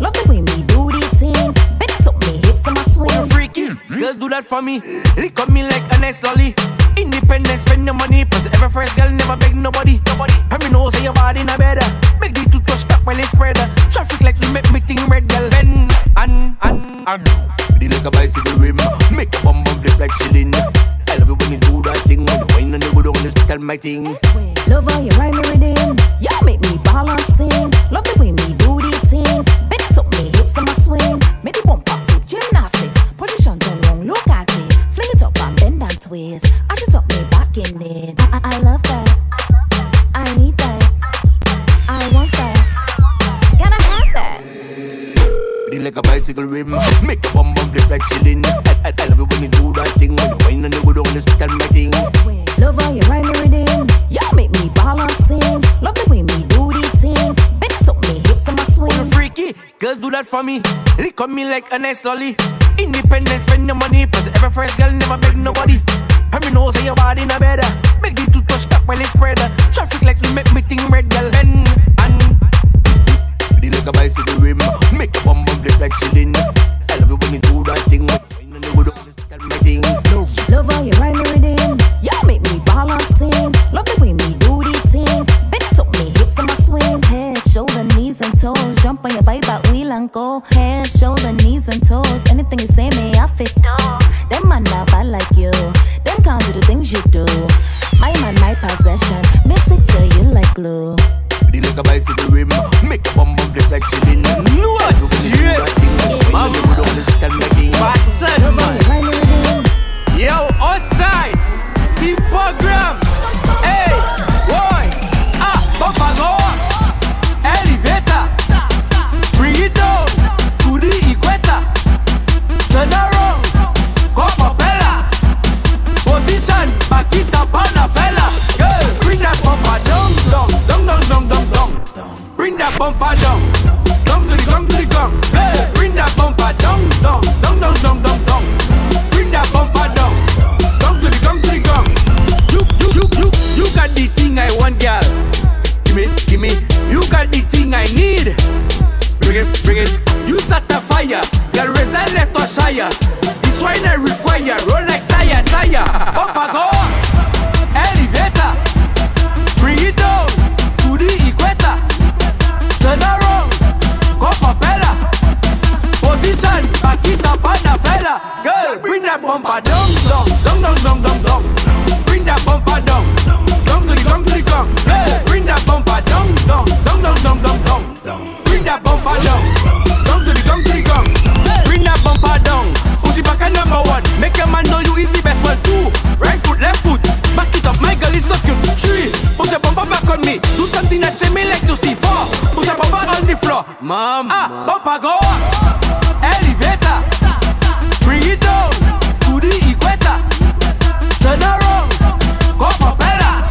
Love the way me do the thing. Bend it up me hips to my swing. What a freaky girl do that for me. Lick up me like a nice lolly. Independent, spend the money. Plus every first girl never beg nobody. And me know say your body na better. Make the two touch that when it's spread. Traffic lights we make me think red girl. Bend and the like a bicycle rim, make a bump of deflection. I love it when you do that thing. When the wine and the good on this tell my thing. Love how you rhyme every day. Y'all make me ball and sing. Love the way me do the thing. Bend it up me hips to my swing. Make the bump up with gymnastics. Position turn wrong, look at it. Fling it up and bend and twist. I just up me back in it. I love that. I need that. I want that. Can I have that? Like a bicycle rim, make a bum bum flip like chillin'. I love it when you do that thing. When the wine and the good on this tell my thing. Love how you rhyme every day. Y'all make me ball and sing. Love the way me do the thing. Bend it up me hips to my swing. What a freaky girl do that for me. Lick on me like a nice lolly. Independent, spend the money. Plus every first girl never beg nobody. And me know say your body na better. Make the two touch that when it's spread. Traffic lights we make me think red girl. The like a bicycle rim, make a bum bum flip like chillin'. I love it when you do that thing. Wine and the good on this tell my thing. Love how you rhyme every day. Y'all make me ball and sing. Love the way me do the thing. Bend it up me hips to my swing. Head, shoulder, knees and toes. Jump on your bike, back wheel and go. Head, shoulder. blue. Pretty like a bicycle rim, make a bum bum reflection in the nuts. Yes, I'm good on this time making. What's up, man? Yo, outside, people gram. Hey, boy, ah, Papa Goa, elevator, bring it down to the equator. Turn around, go propeller, position, back it up on a fella. Girl, bring that bumper down, down, down, down, down, down, down. Bring that bumper down, down to the gong, to the gong. Hey, bring that bumper down, down, down, down, down, down, down. Bring that bumper down, down to the gong, to the gong. You got the thing I want, girl. Gimme, gimme. You got the thing I need. Bring it, bring it. You start a fire, girl. Raise that left or shire. This wine I require. Roll like tire, tire. Bumper go. Girl, bring that bumper down, down, down, down, down, down. Bring that bumper down, down to the gong, to the gong. Girl, bring that bumper down, down, down, down, down, down. Bring that bumper down, down to the gong, to the gong. Bring that bumper down. Push it back at #1. Make your man know you is the best one. 2, right foot, left foot. Back it up, my girl is so cute. 3, push your bumper back on me. Do something that she may like to see. 4, push your bumper on the floor. Mom, ah, bumper go on. Elevator. Bring it down to the equator. Turn around, go propeller.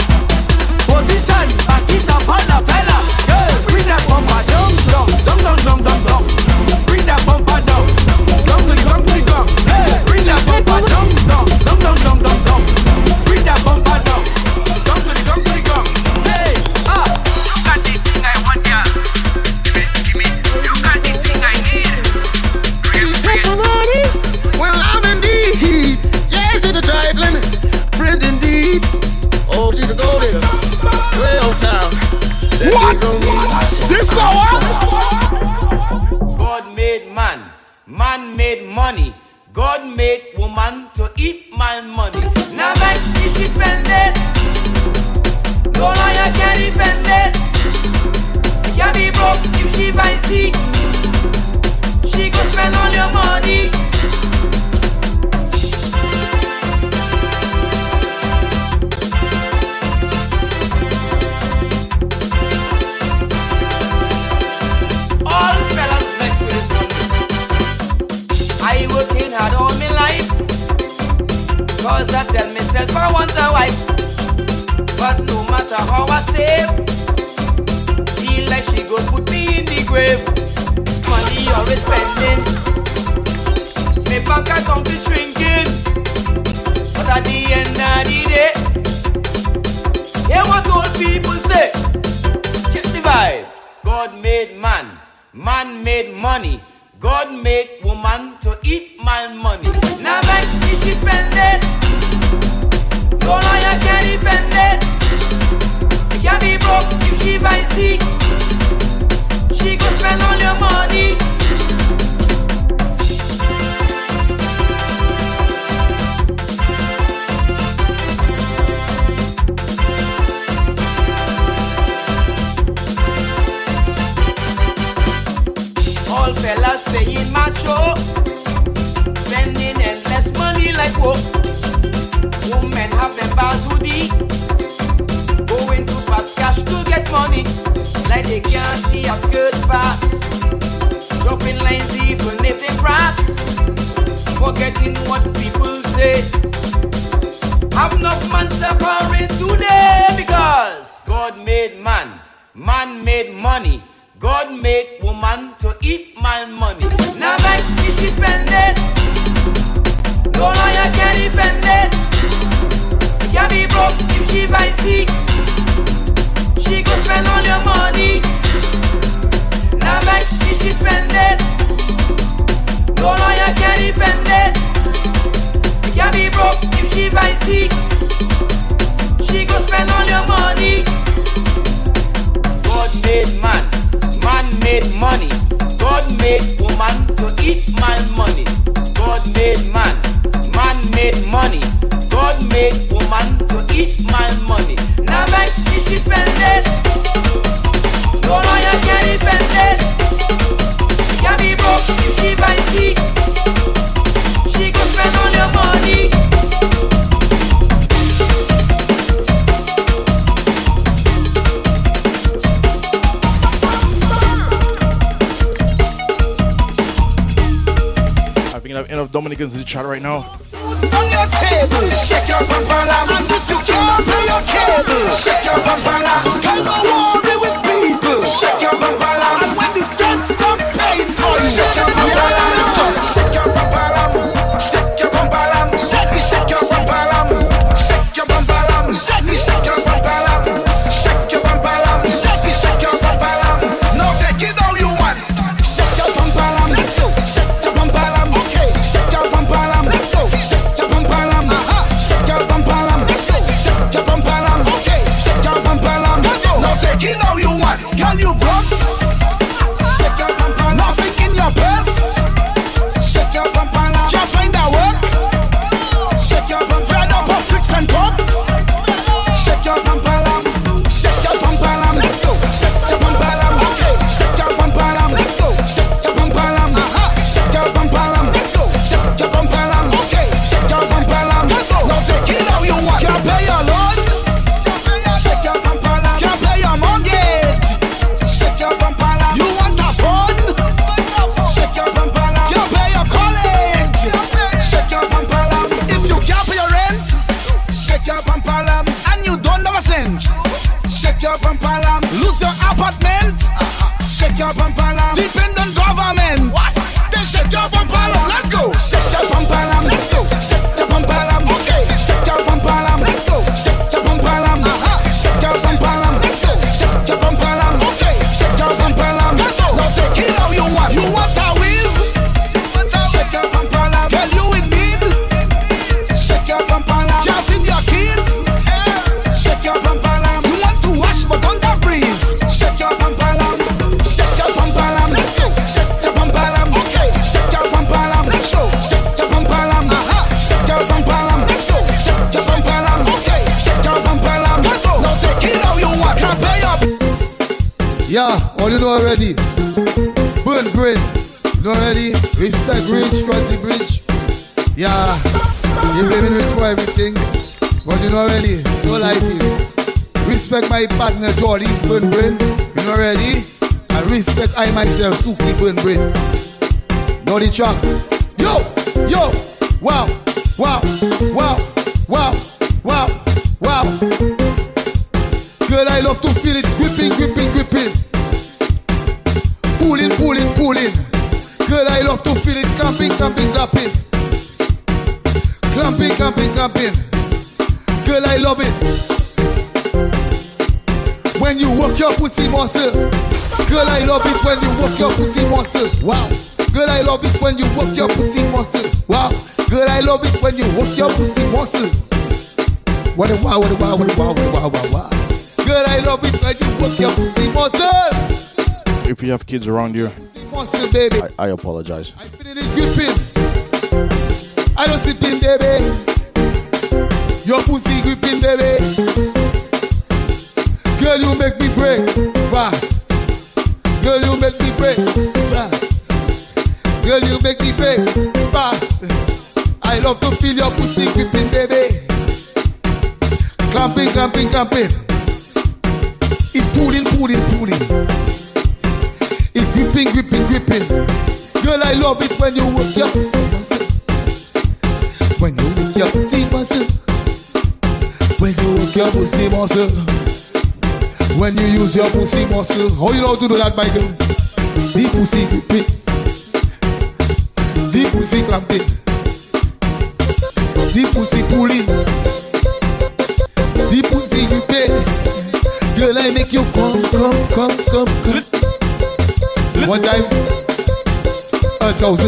Position, back it up on a fella. Girl, bring that bumper down, down, down, down, down, down. Bring that bumper down, down to the gong, to the gong. Bring that bumper down, down, down, down, down, down. Bring that bumper down, down to the gong, to the gong. Hey, ah, you got the thing I want, girl. Give it, give it. You got the thing I need. Bring it, bring it. Well, I'm indeed, yes, it's a trifling friend indeed. Oh, she's a golden, way old town. What? This hour? God made man, man made money. God made woman to eat man money. Now my shit is pendant. No lawyer can defend it. Can't be broke if she finds sick. She go spend all your money. Working hard all my life, cause I tell myself I want a wife. But no matter how I save, feel like she gon' put me in the grave. Money always spending, my bank account is shrinking. But at the end of the day, hear what old people say. Check the vibe. God made man, man made money. God made woman to eat my money. Now my shit she spend it. No lawyer can defend it. I can't be broke if she buys sick. She go spend all your money. Fellas playing macho, spending endless money like woke. Women have them bars hoodie, going to fast cash to get money. Like they can't see a skirt pass, dropping lines even if they pass. Forgetting what people say. Have enough man suffering today because God made man, man made money. God made woman to eat my money. Now my shit is spend it. No lawyer can defend it. I can't be broke if she buys sick. She go spend all your money. Now my shit is spend it. No lawyer can defend it. I can't be broke if she buys sick. She go spend all your money. God made man. Man made money. God made woman to eat man money. God made man. Man made money. God made woman to eat man money. Now my shit is spend it. million of Dominicans in the chat right now. Yeah, all you know already. Burn green. You know already? Respect bridge, cross the bridge. Yeah, you blame it for everything. But you know already, no like it. Respect my partner Jordy, burn green. You know already? I respect I myself, Suki, burn green. Know the track. Yo, yo, wow, wow, wow, wow, wow, wow. Girl, I love to feel it, gripping, gripping, gripping. Pulling, pulling, pulling. Girl, I love to feel it. Clamping, clamping, clamping. Clamping, clamping, clamping. Girl, I love it. When you work your pussy muscle. Girl, I love it when you work your pussy muscle. Wow. Girl, I love it when you work your pussy muscle. Wow. Girl, I love it when you work your pussy muscle. What a wow, what a wow, what a wow, what a wow, wow, wow. Girl, I love it when you work your pussy muscle. If you have kids around you, I apologize. I feel it gripping. I don't sleep in, baby. Your pussy gripping, baby. Girl, you make me break fast. Girl, you make me break fast. Girl, you make me break fast. I love to feel your pussy gripping, baby. Clamping, clamping, clamping. It pulling, pulling, pulling. It's gripping, gripping, gripping. Girl, I love it when you work your pussy muscle. When you work your pussy muscle. When you work your pussy muscle. When you use your pussy muscle. How you know to do that, my girl? The pussy gripping. The pussy clamping. The pussy pulling. The pussy gripping. Girl, I make you come, come, come, come, come. One time, 1,000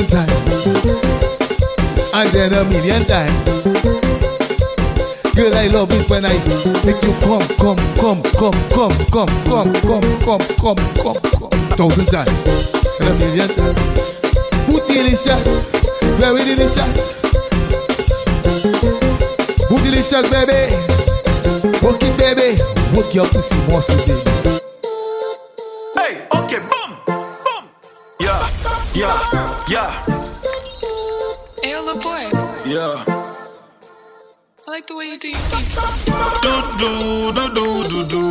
times, and then 1,000,000 times. Girl, I love it when I make you come, come, come, come, come, come, come, come, come, come, come, come, 1,000 times, and 1,000,000 times. Bootylicious, very delicious. Bootylicious, baby. Work it, baby. Work your pussy muscle, baby. Yeah, yeah. Hey, little boy. Yeah. I like the way you do your beats. Doudou, doudou, doudou.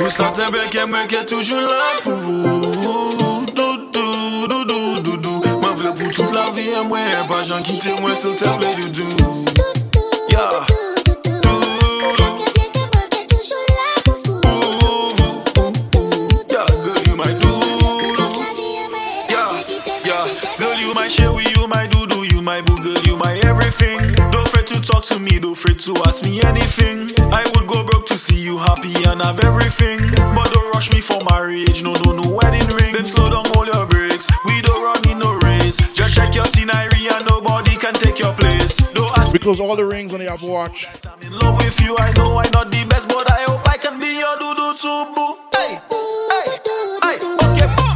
Vous sentez bien que moi qui est toujours là pour vous. Doudou, doudou, doudou. Moi, je veux pour toute la vie à moi, pas j'en quitte moi sur table et doudou. Yeah. Talk to me, don't afraid to ask me anything. I would go broke to see you happy and have everything. But don't rush me for marriage, no wedding ring. Babe, slow down, hold your brakes. We don't run in no race. Just check your scenery and nobody can take your place. Don't ask because all the rings on the Apple Watch. I'm in love with you, I know I'm not the best, but I hope I can be your doodoo too, boo. Hey, hey, hey, okay, boom.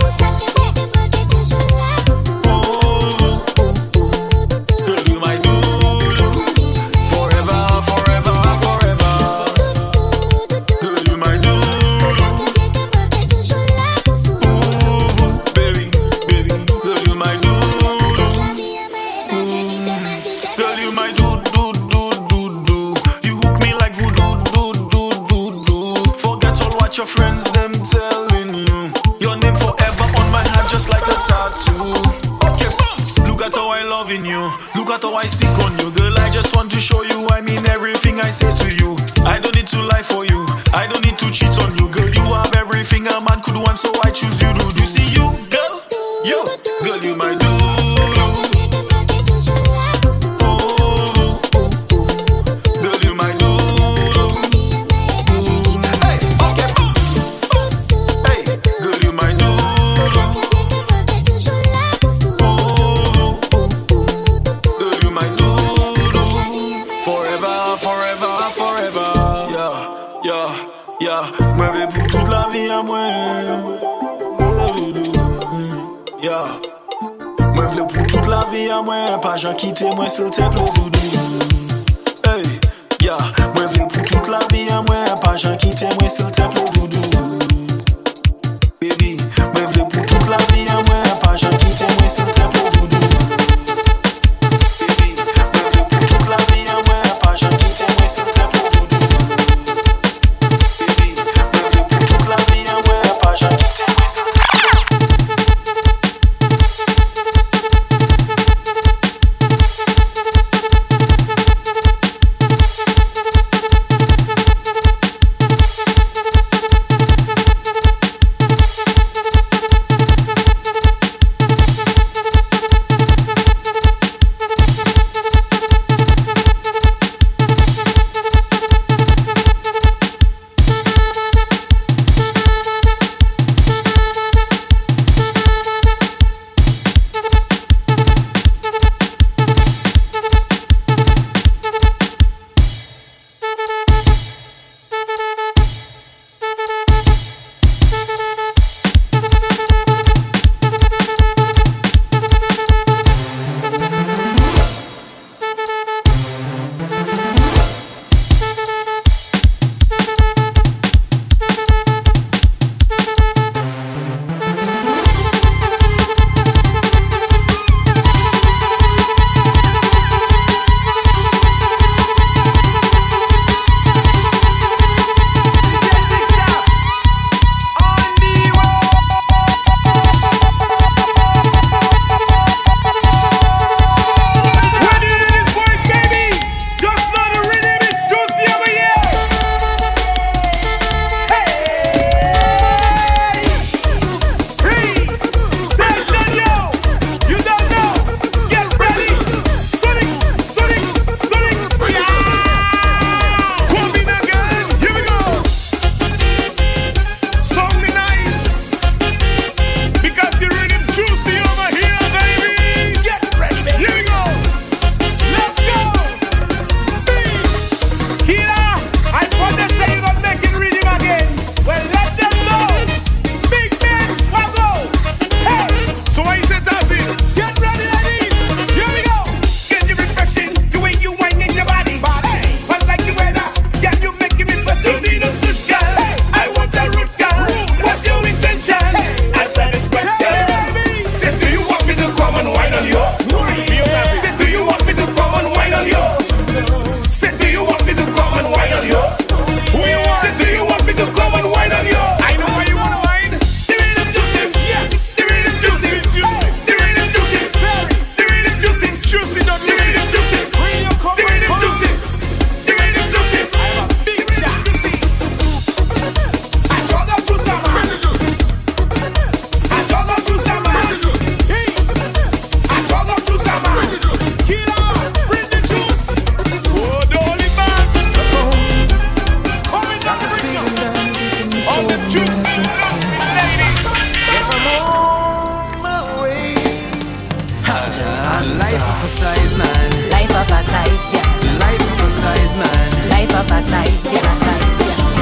side.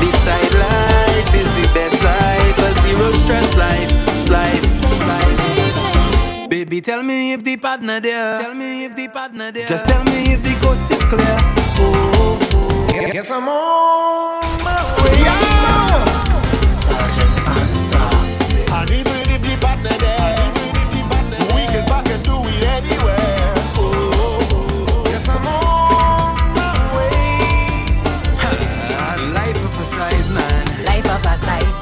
This side life is the best life, a zero stress life. Baby, tell me if the partner there. Tell me if the partner there. Just tell me if the coast is clear. Oh, oh. Yes, I'm on my way. Yeah. Sergeant Anstar. I need to be partner there. Side man, life up a side,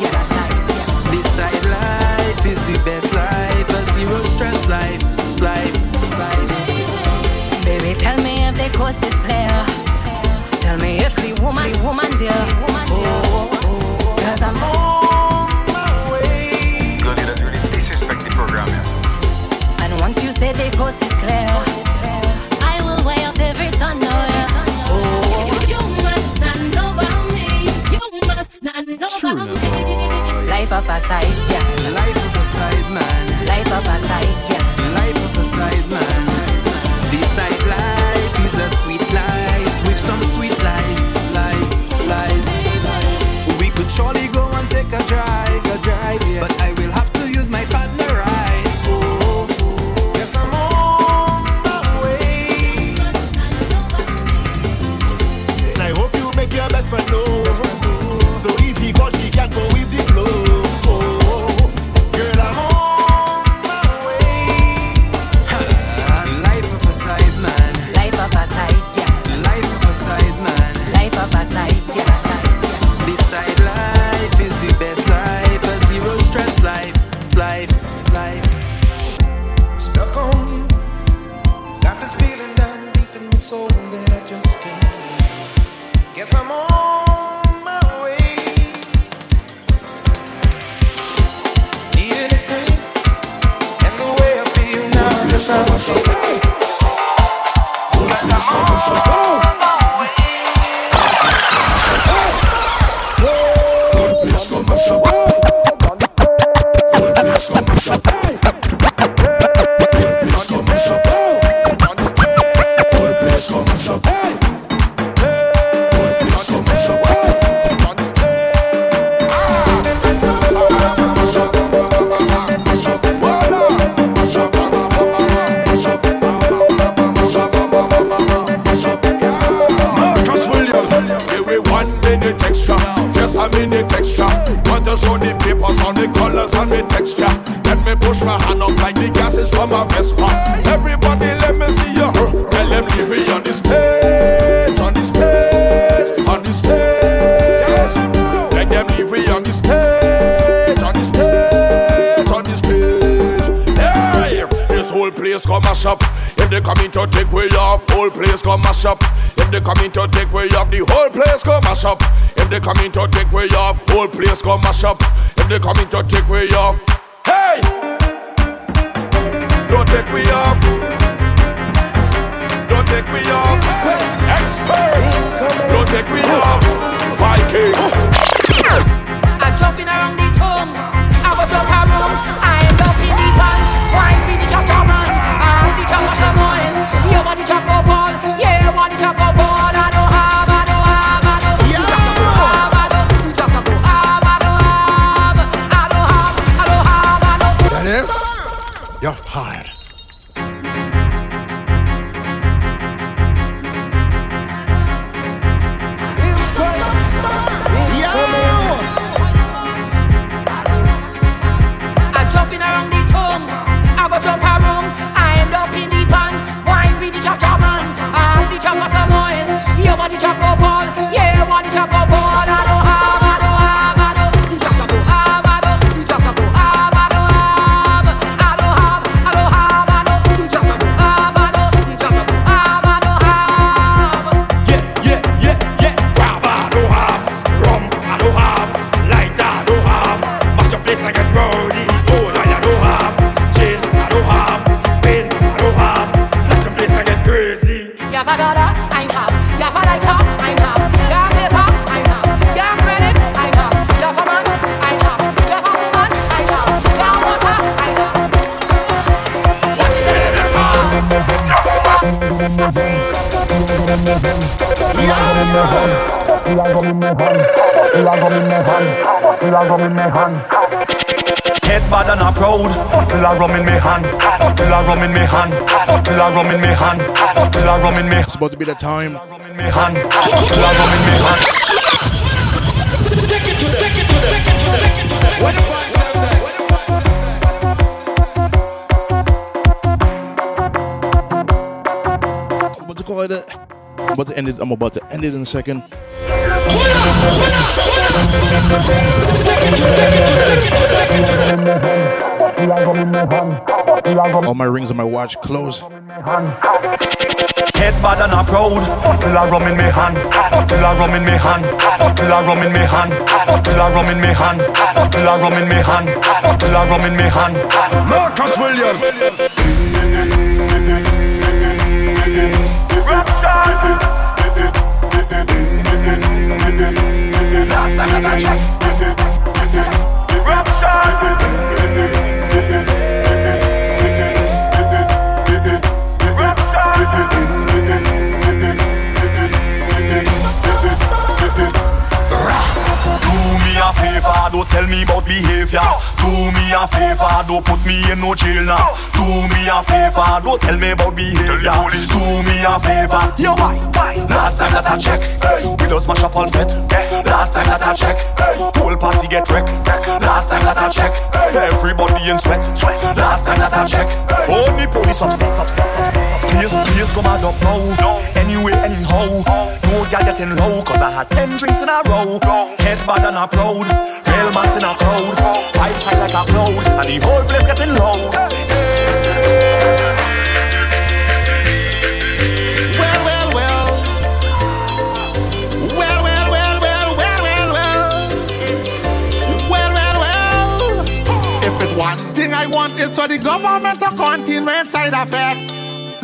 get a side. This side life is the best life, a zero stress life. Baby, tell me if the coast is clear. Tell me if the woman dear. Oh, oh, oh, cause I'm on my way. Claudita, Julie, please respect the program. Yeah. And once you say the coast is clear, I will weigh up every tunnel. Oh, you must not know about me. True life up a side, yeah. Life up a side, man. Life up a side, yeah. Life up a side, man. This side life is a sweet life with some sweet lies. We could surely go and take a drive, yeah. But I will have to use my partner right. Oh, oh, yes, I'm on. Head bad and I'm proud. Till I rum in me hand. Till I rum in me hand. Till I rum in me hand. Till I rum in me. It's about to be the time. Till I rum in me hand. Till I rum in me hand. Take it to the, take it to the, take it to the, take it to the. When the vibes have that. I'm about to end it in a second. All my rings on my watch close. Head bad and I'm proud. Till I rum in me hand. Till I rum in me hand. Till I rum in me hand. Till I rum in me hand. Till I rum in me hand. Till I rum in me hand. Marcus Williams. Tell me about behavior. Do me a favor, don't put me in no jail now. Do me a favor, don't tell me about behavior. Do me a favor, yo why? Last time that I check, we don't smash up all fit. Last time that I check, whole party get wrecked. Last time that I check, everybody in sweat. Last time that I check, only police upset. Please come out up now. Anyway, anyhow, no girl getting low, cause I had 10 drinks in a row. Head bad and I'm proud. Real mass in a crowd, pipes high like a cloud, and the whole place getting loud. Well. If it's one thing I want is for the government to continue inside of it.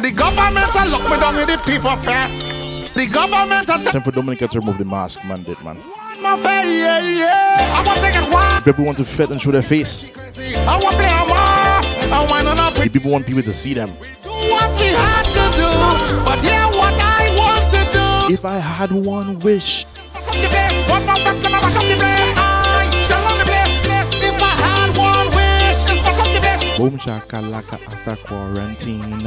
The government to lock me down in the people fat. The government to... Time for Dominica to remove the mask, man. People want to fit and show their face. The people want people to see them. We do what we had to do, but hear what I want to do. If I had one wish, boom shakalaka after quarantine.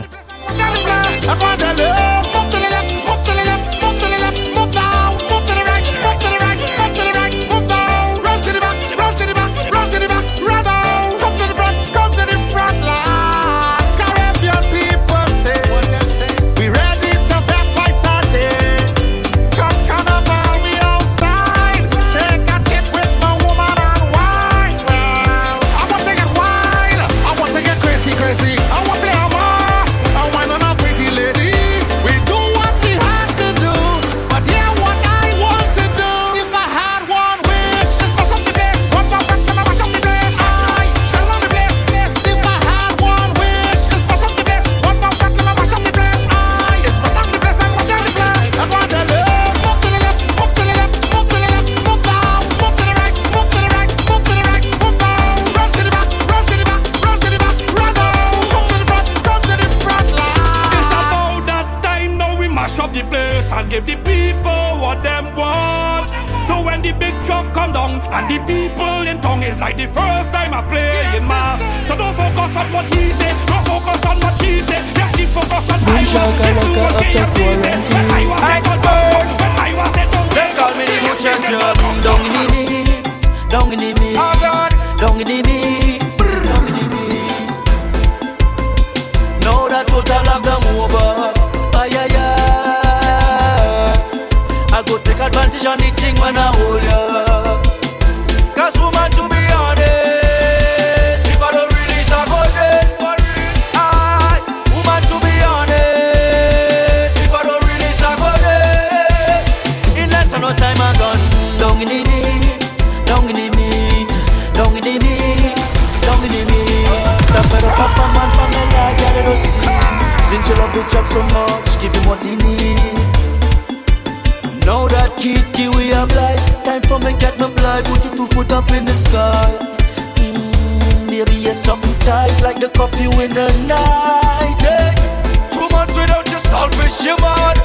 Without your selfish human,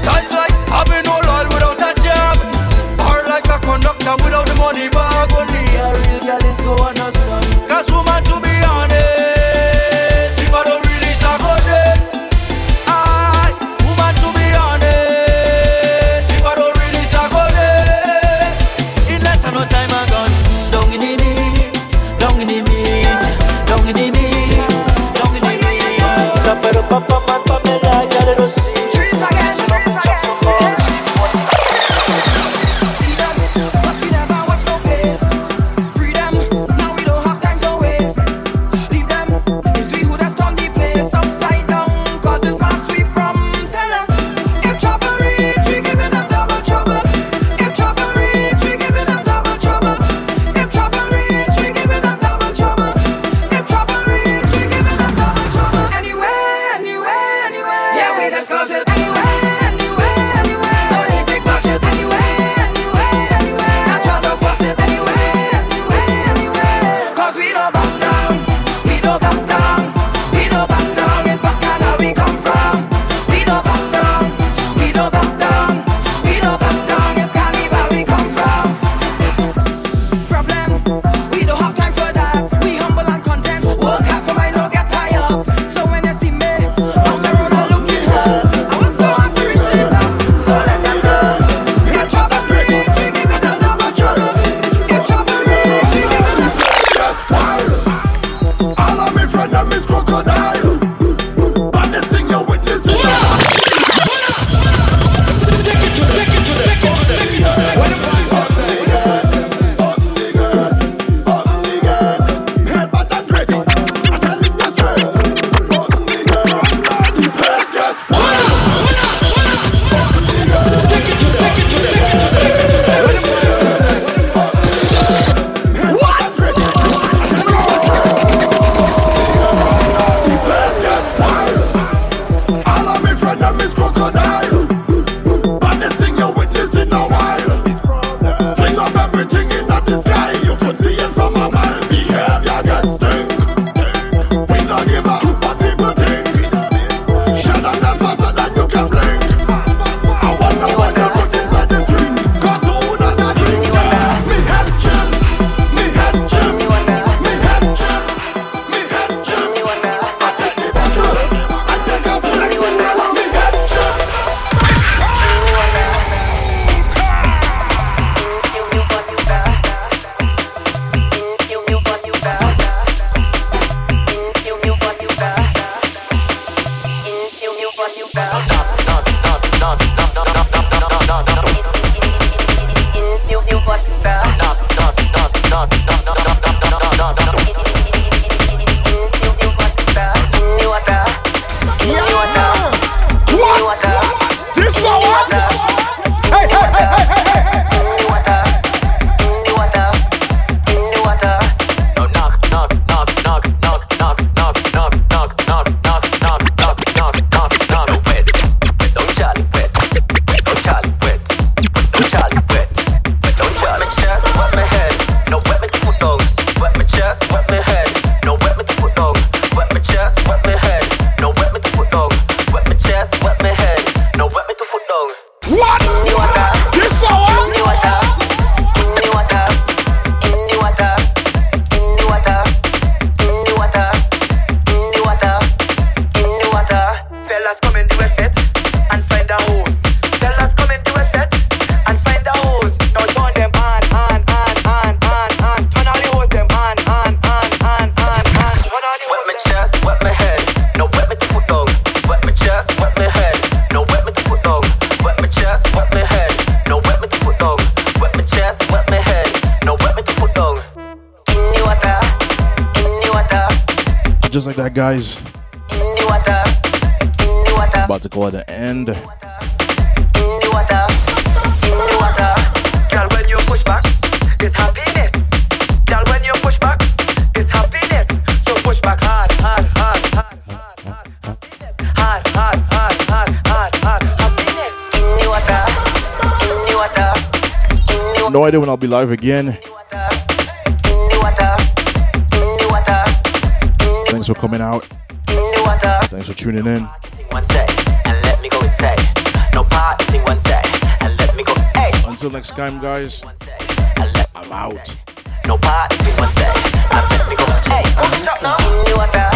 ties like having no loyal without. Come without the money bag, only a real girl is so understand. Cause woman, to be honest, if I don't really suck on it, I, woman, to be honest, if I don't really suck on it, in less than no time I gone down in the meat, down in the meat, down in the meat, down in the meat. Stop it up, papa, man, Pamela, gotta do see. Just like that, guys. I'm about to call it an end. Girl, when you push back, it's happiness. Girl, when you push back, it's happiness. So push back hard, hard, hard, hard, hard, hard, happiness. Hard, hard, hard, hard, hard, hard, happiness. In the water, in the water, in the water. No idea when I'll be live again. Thanks for coming out. Thanks for tuning in. Until next time, guys. I'm out. No party people say. I'm just going to check.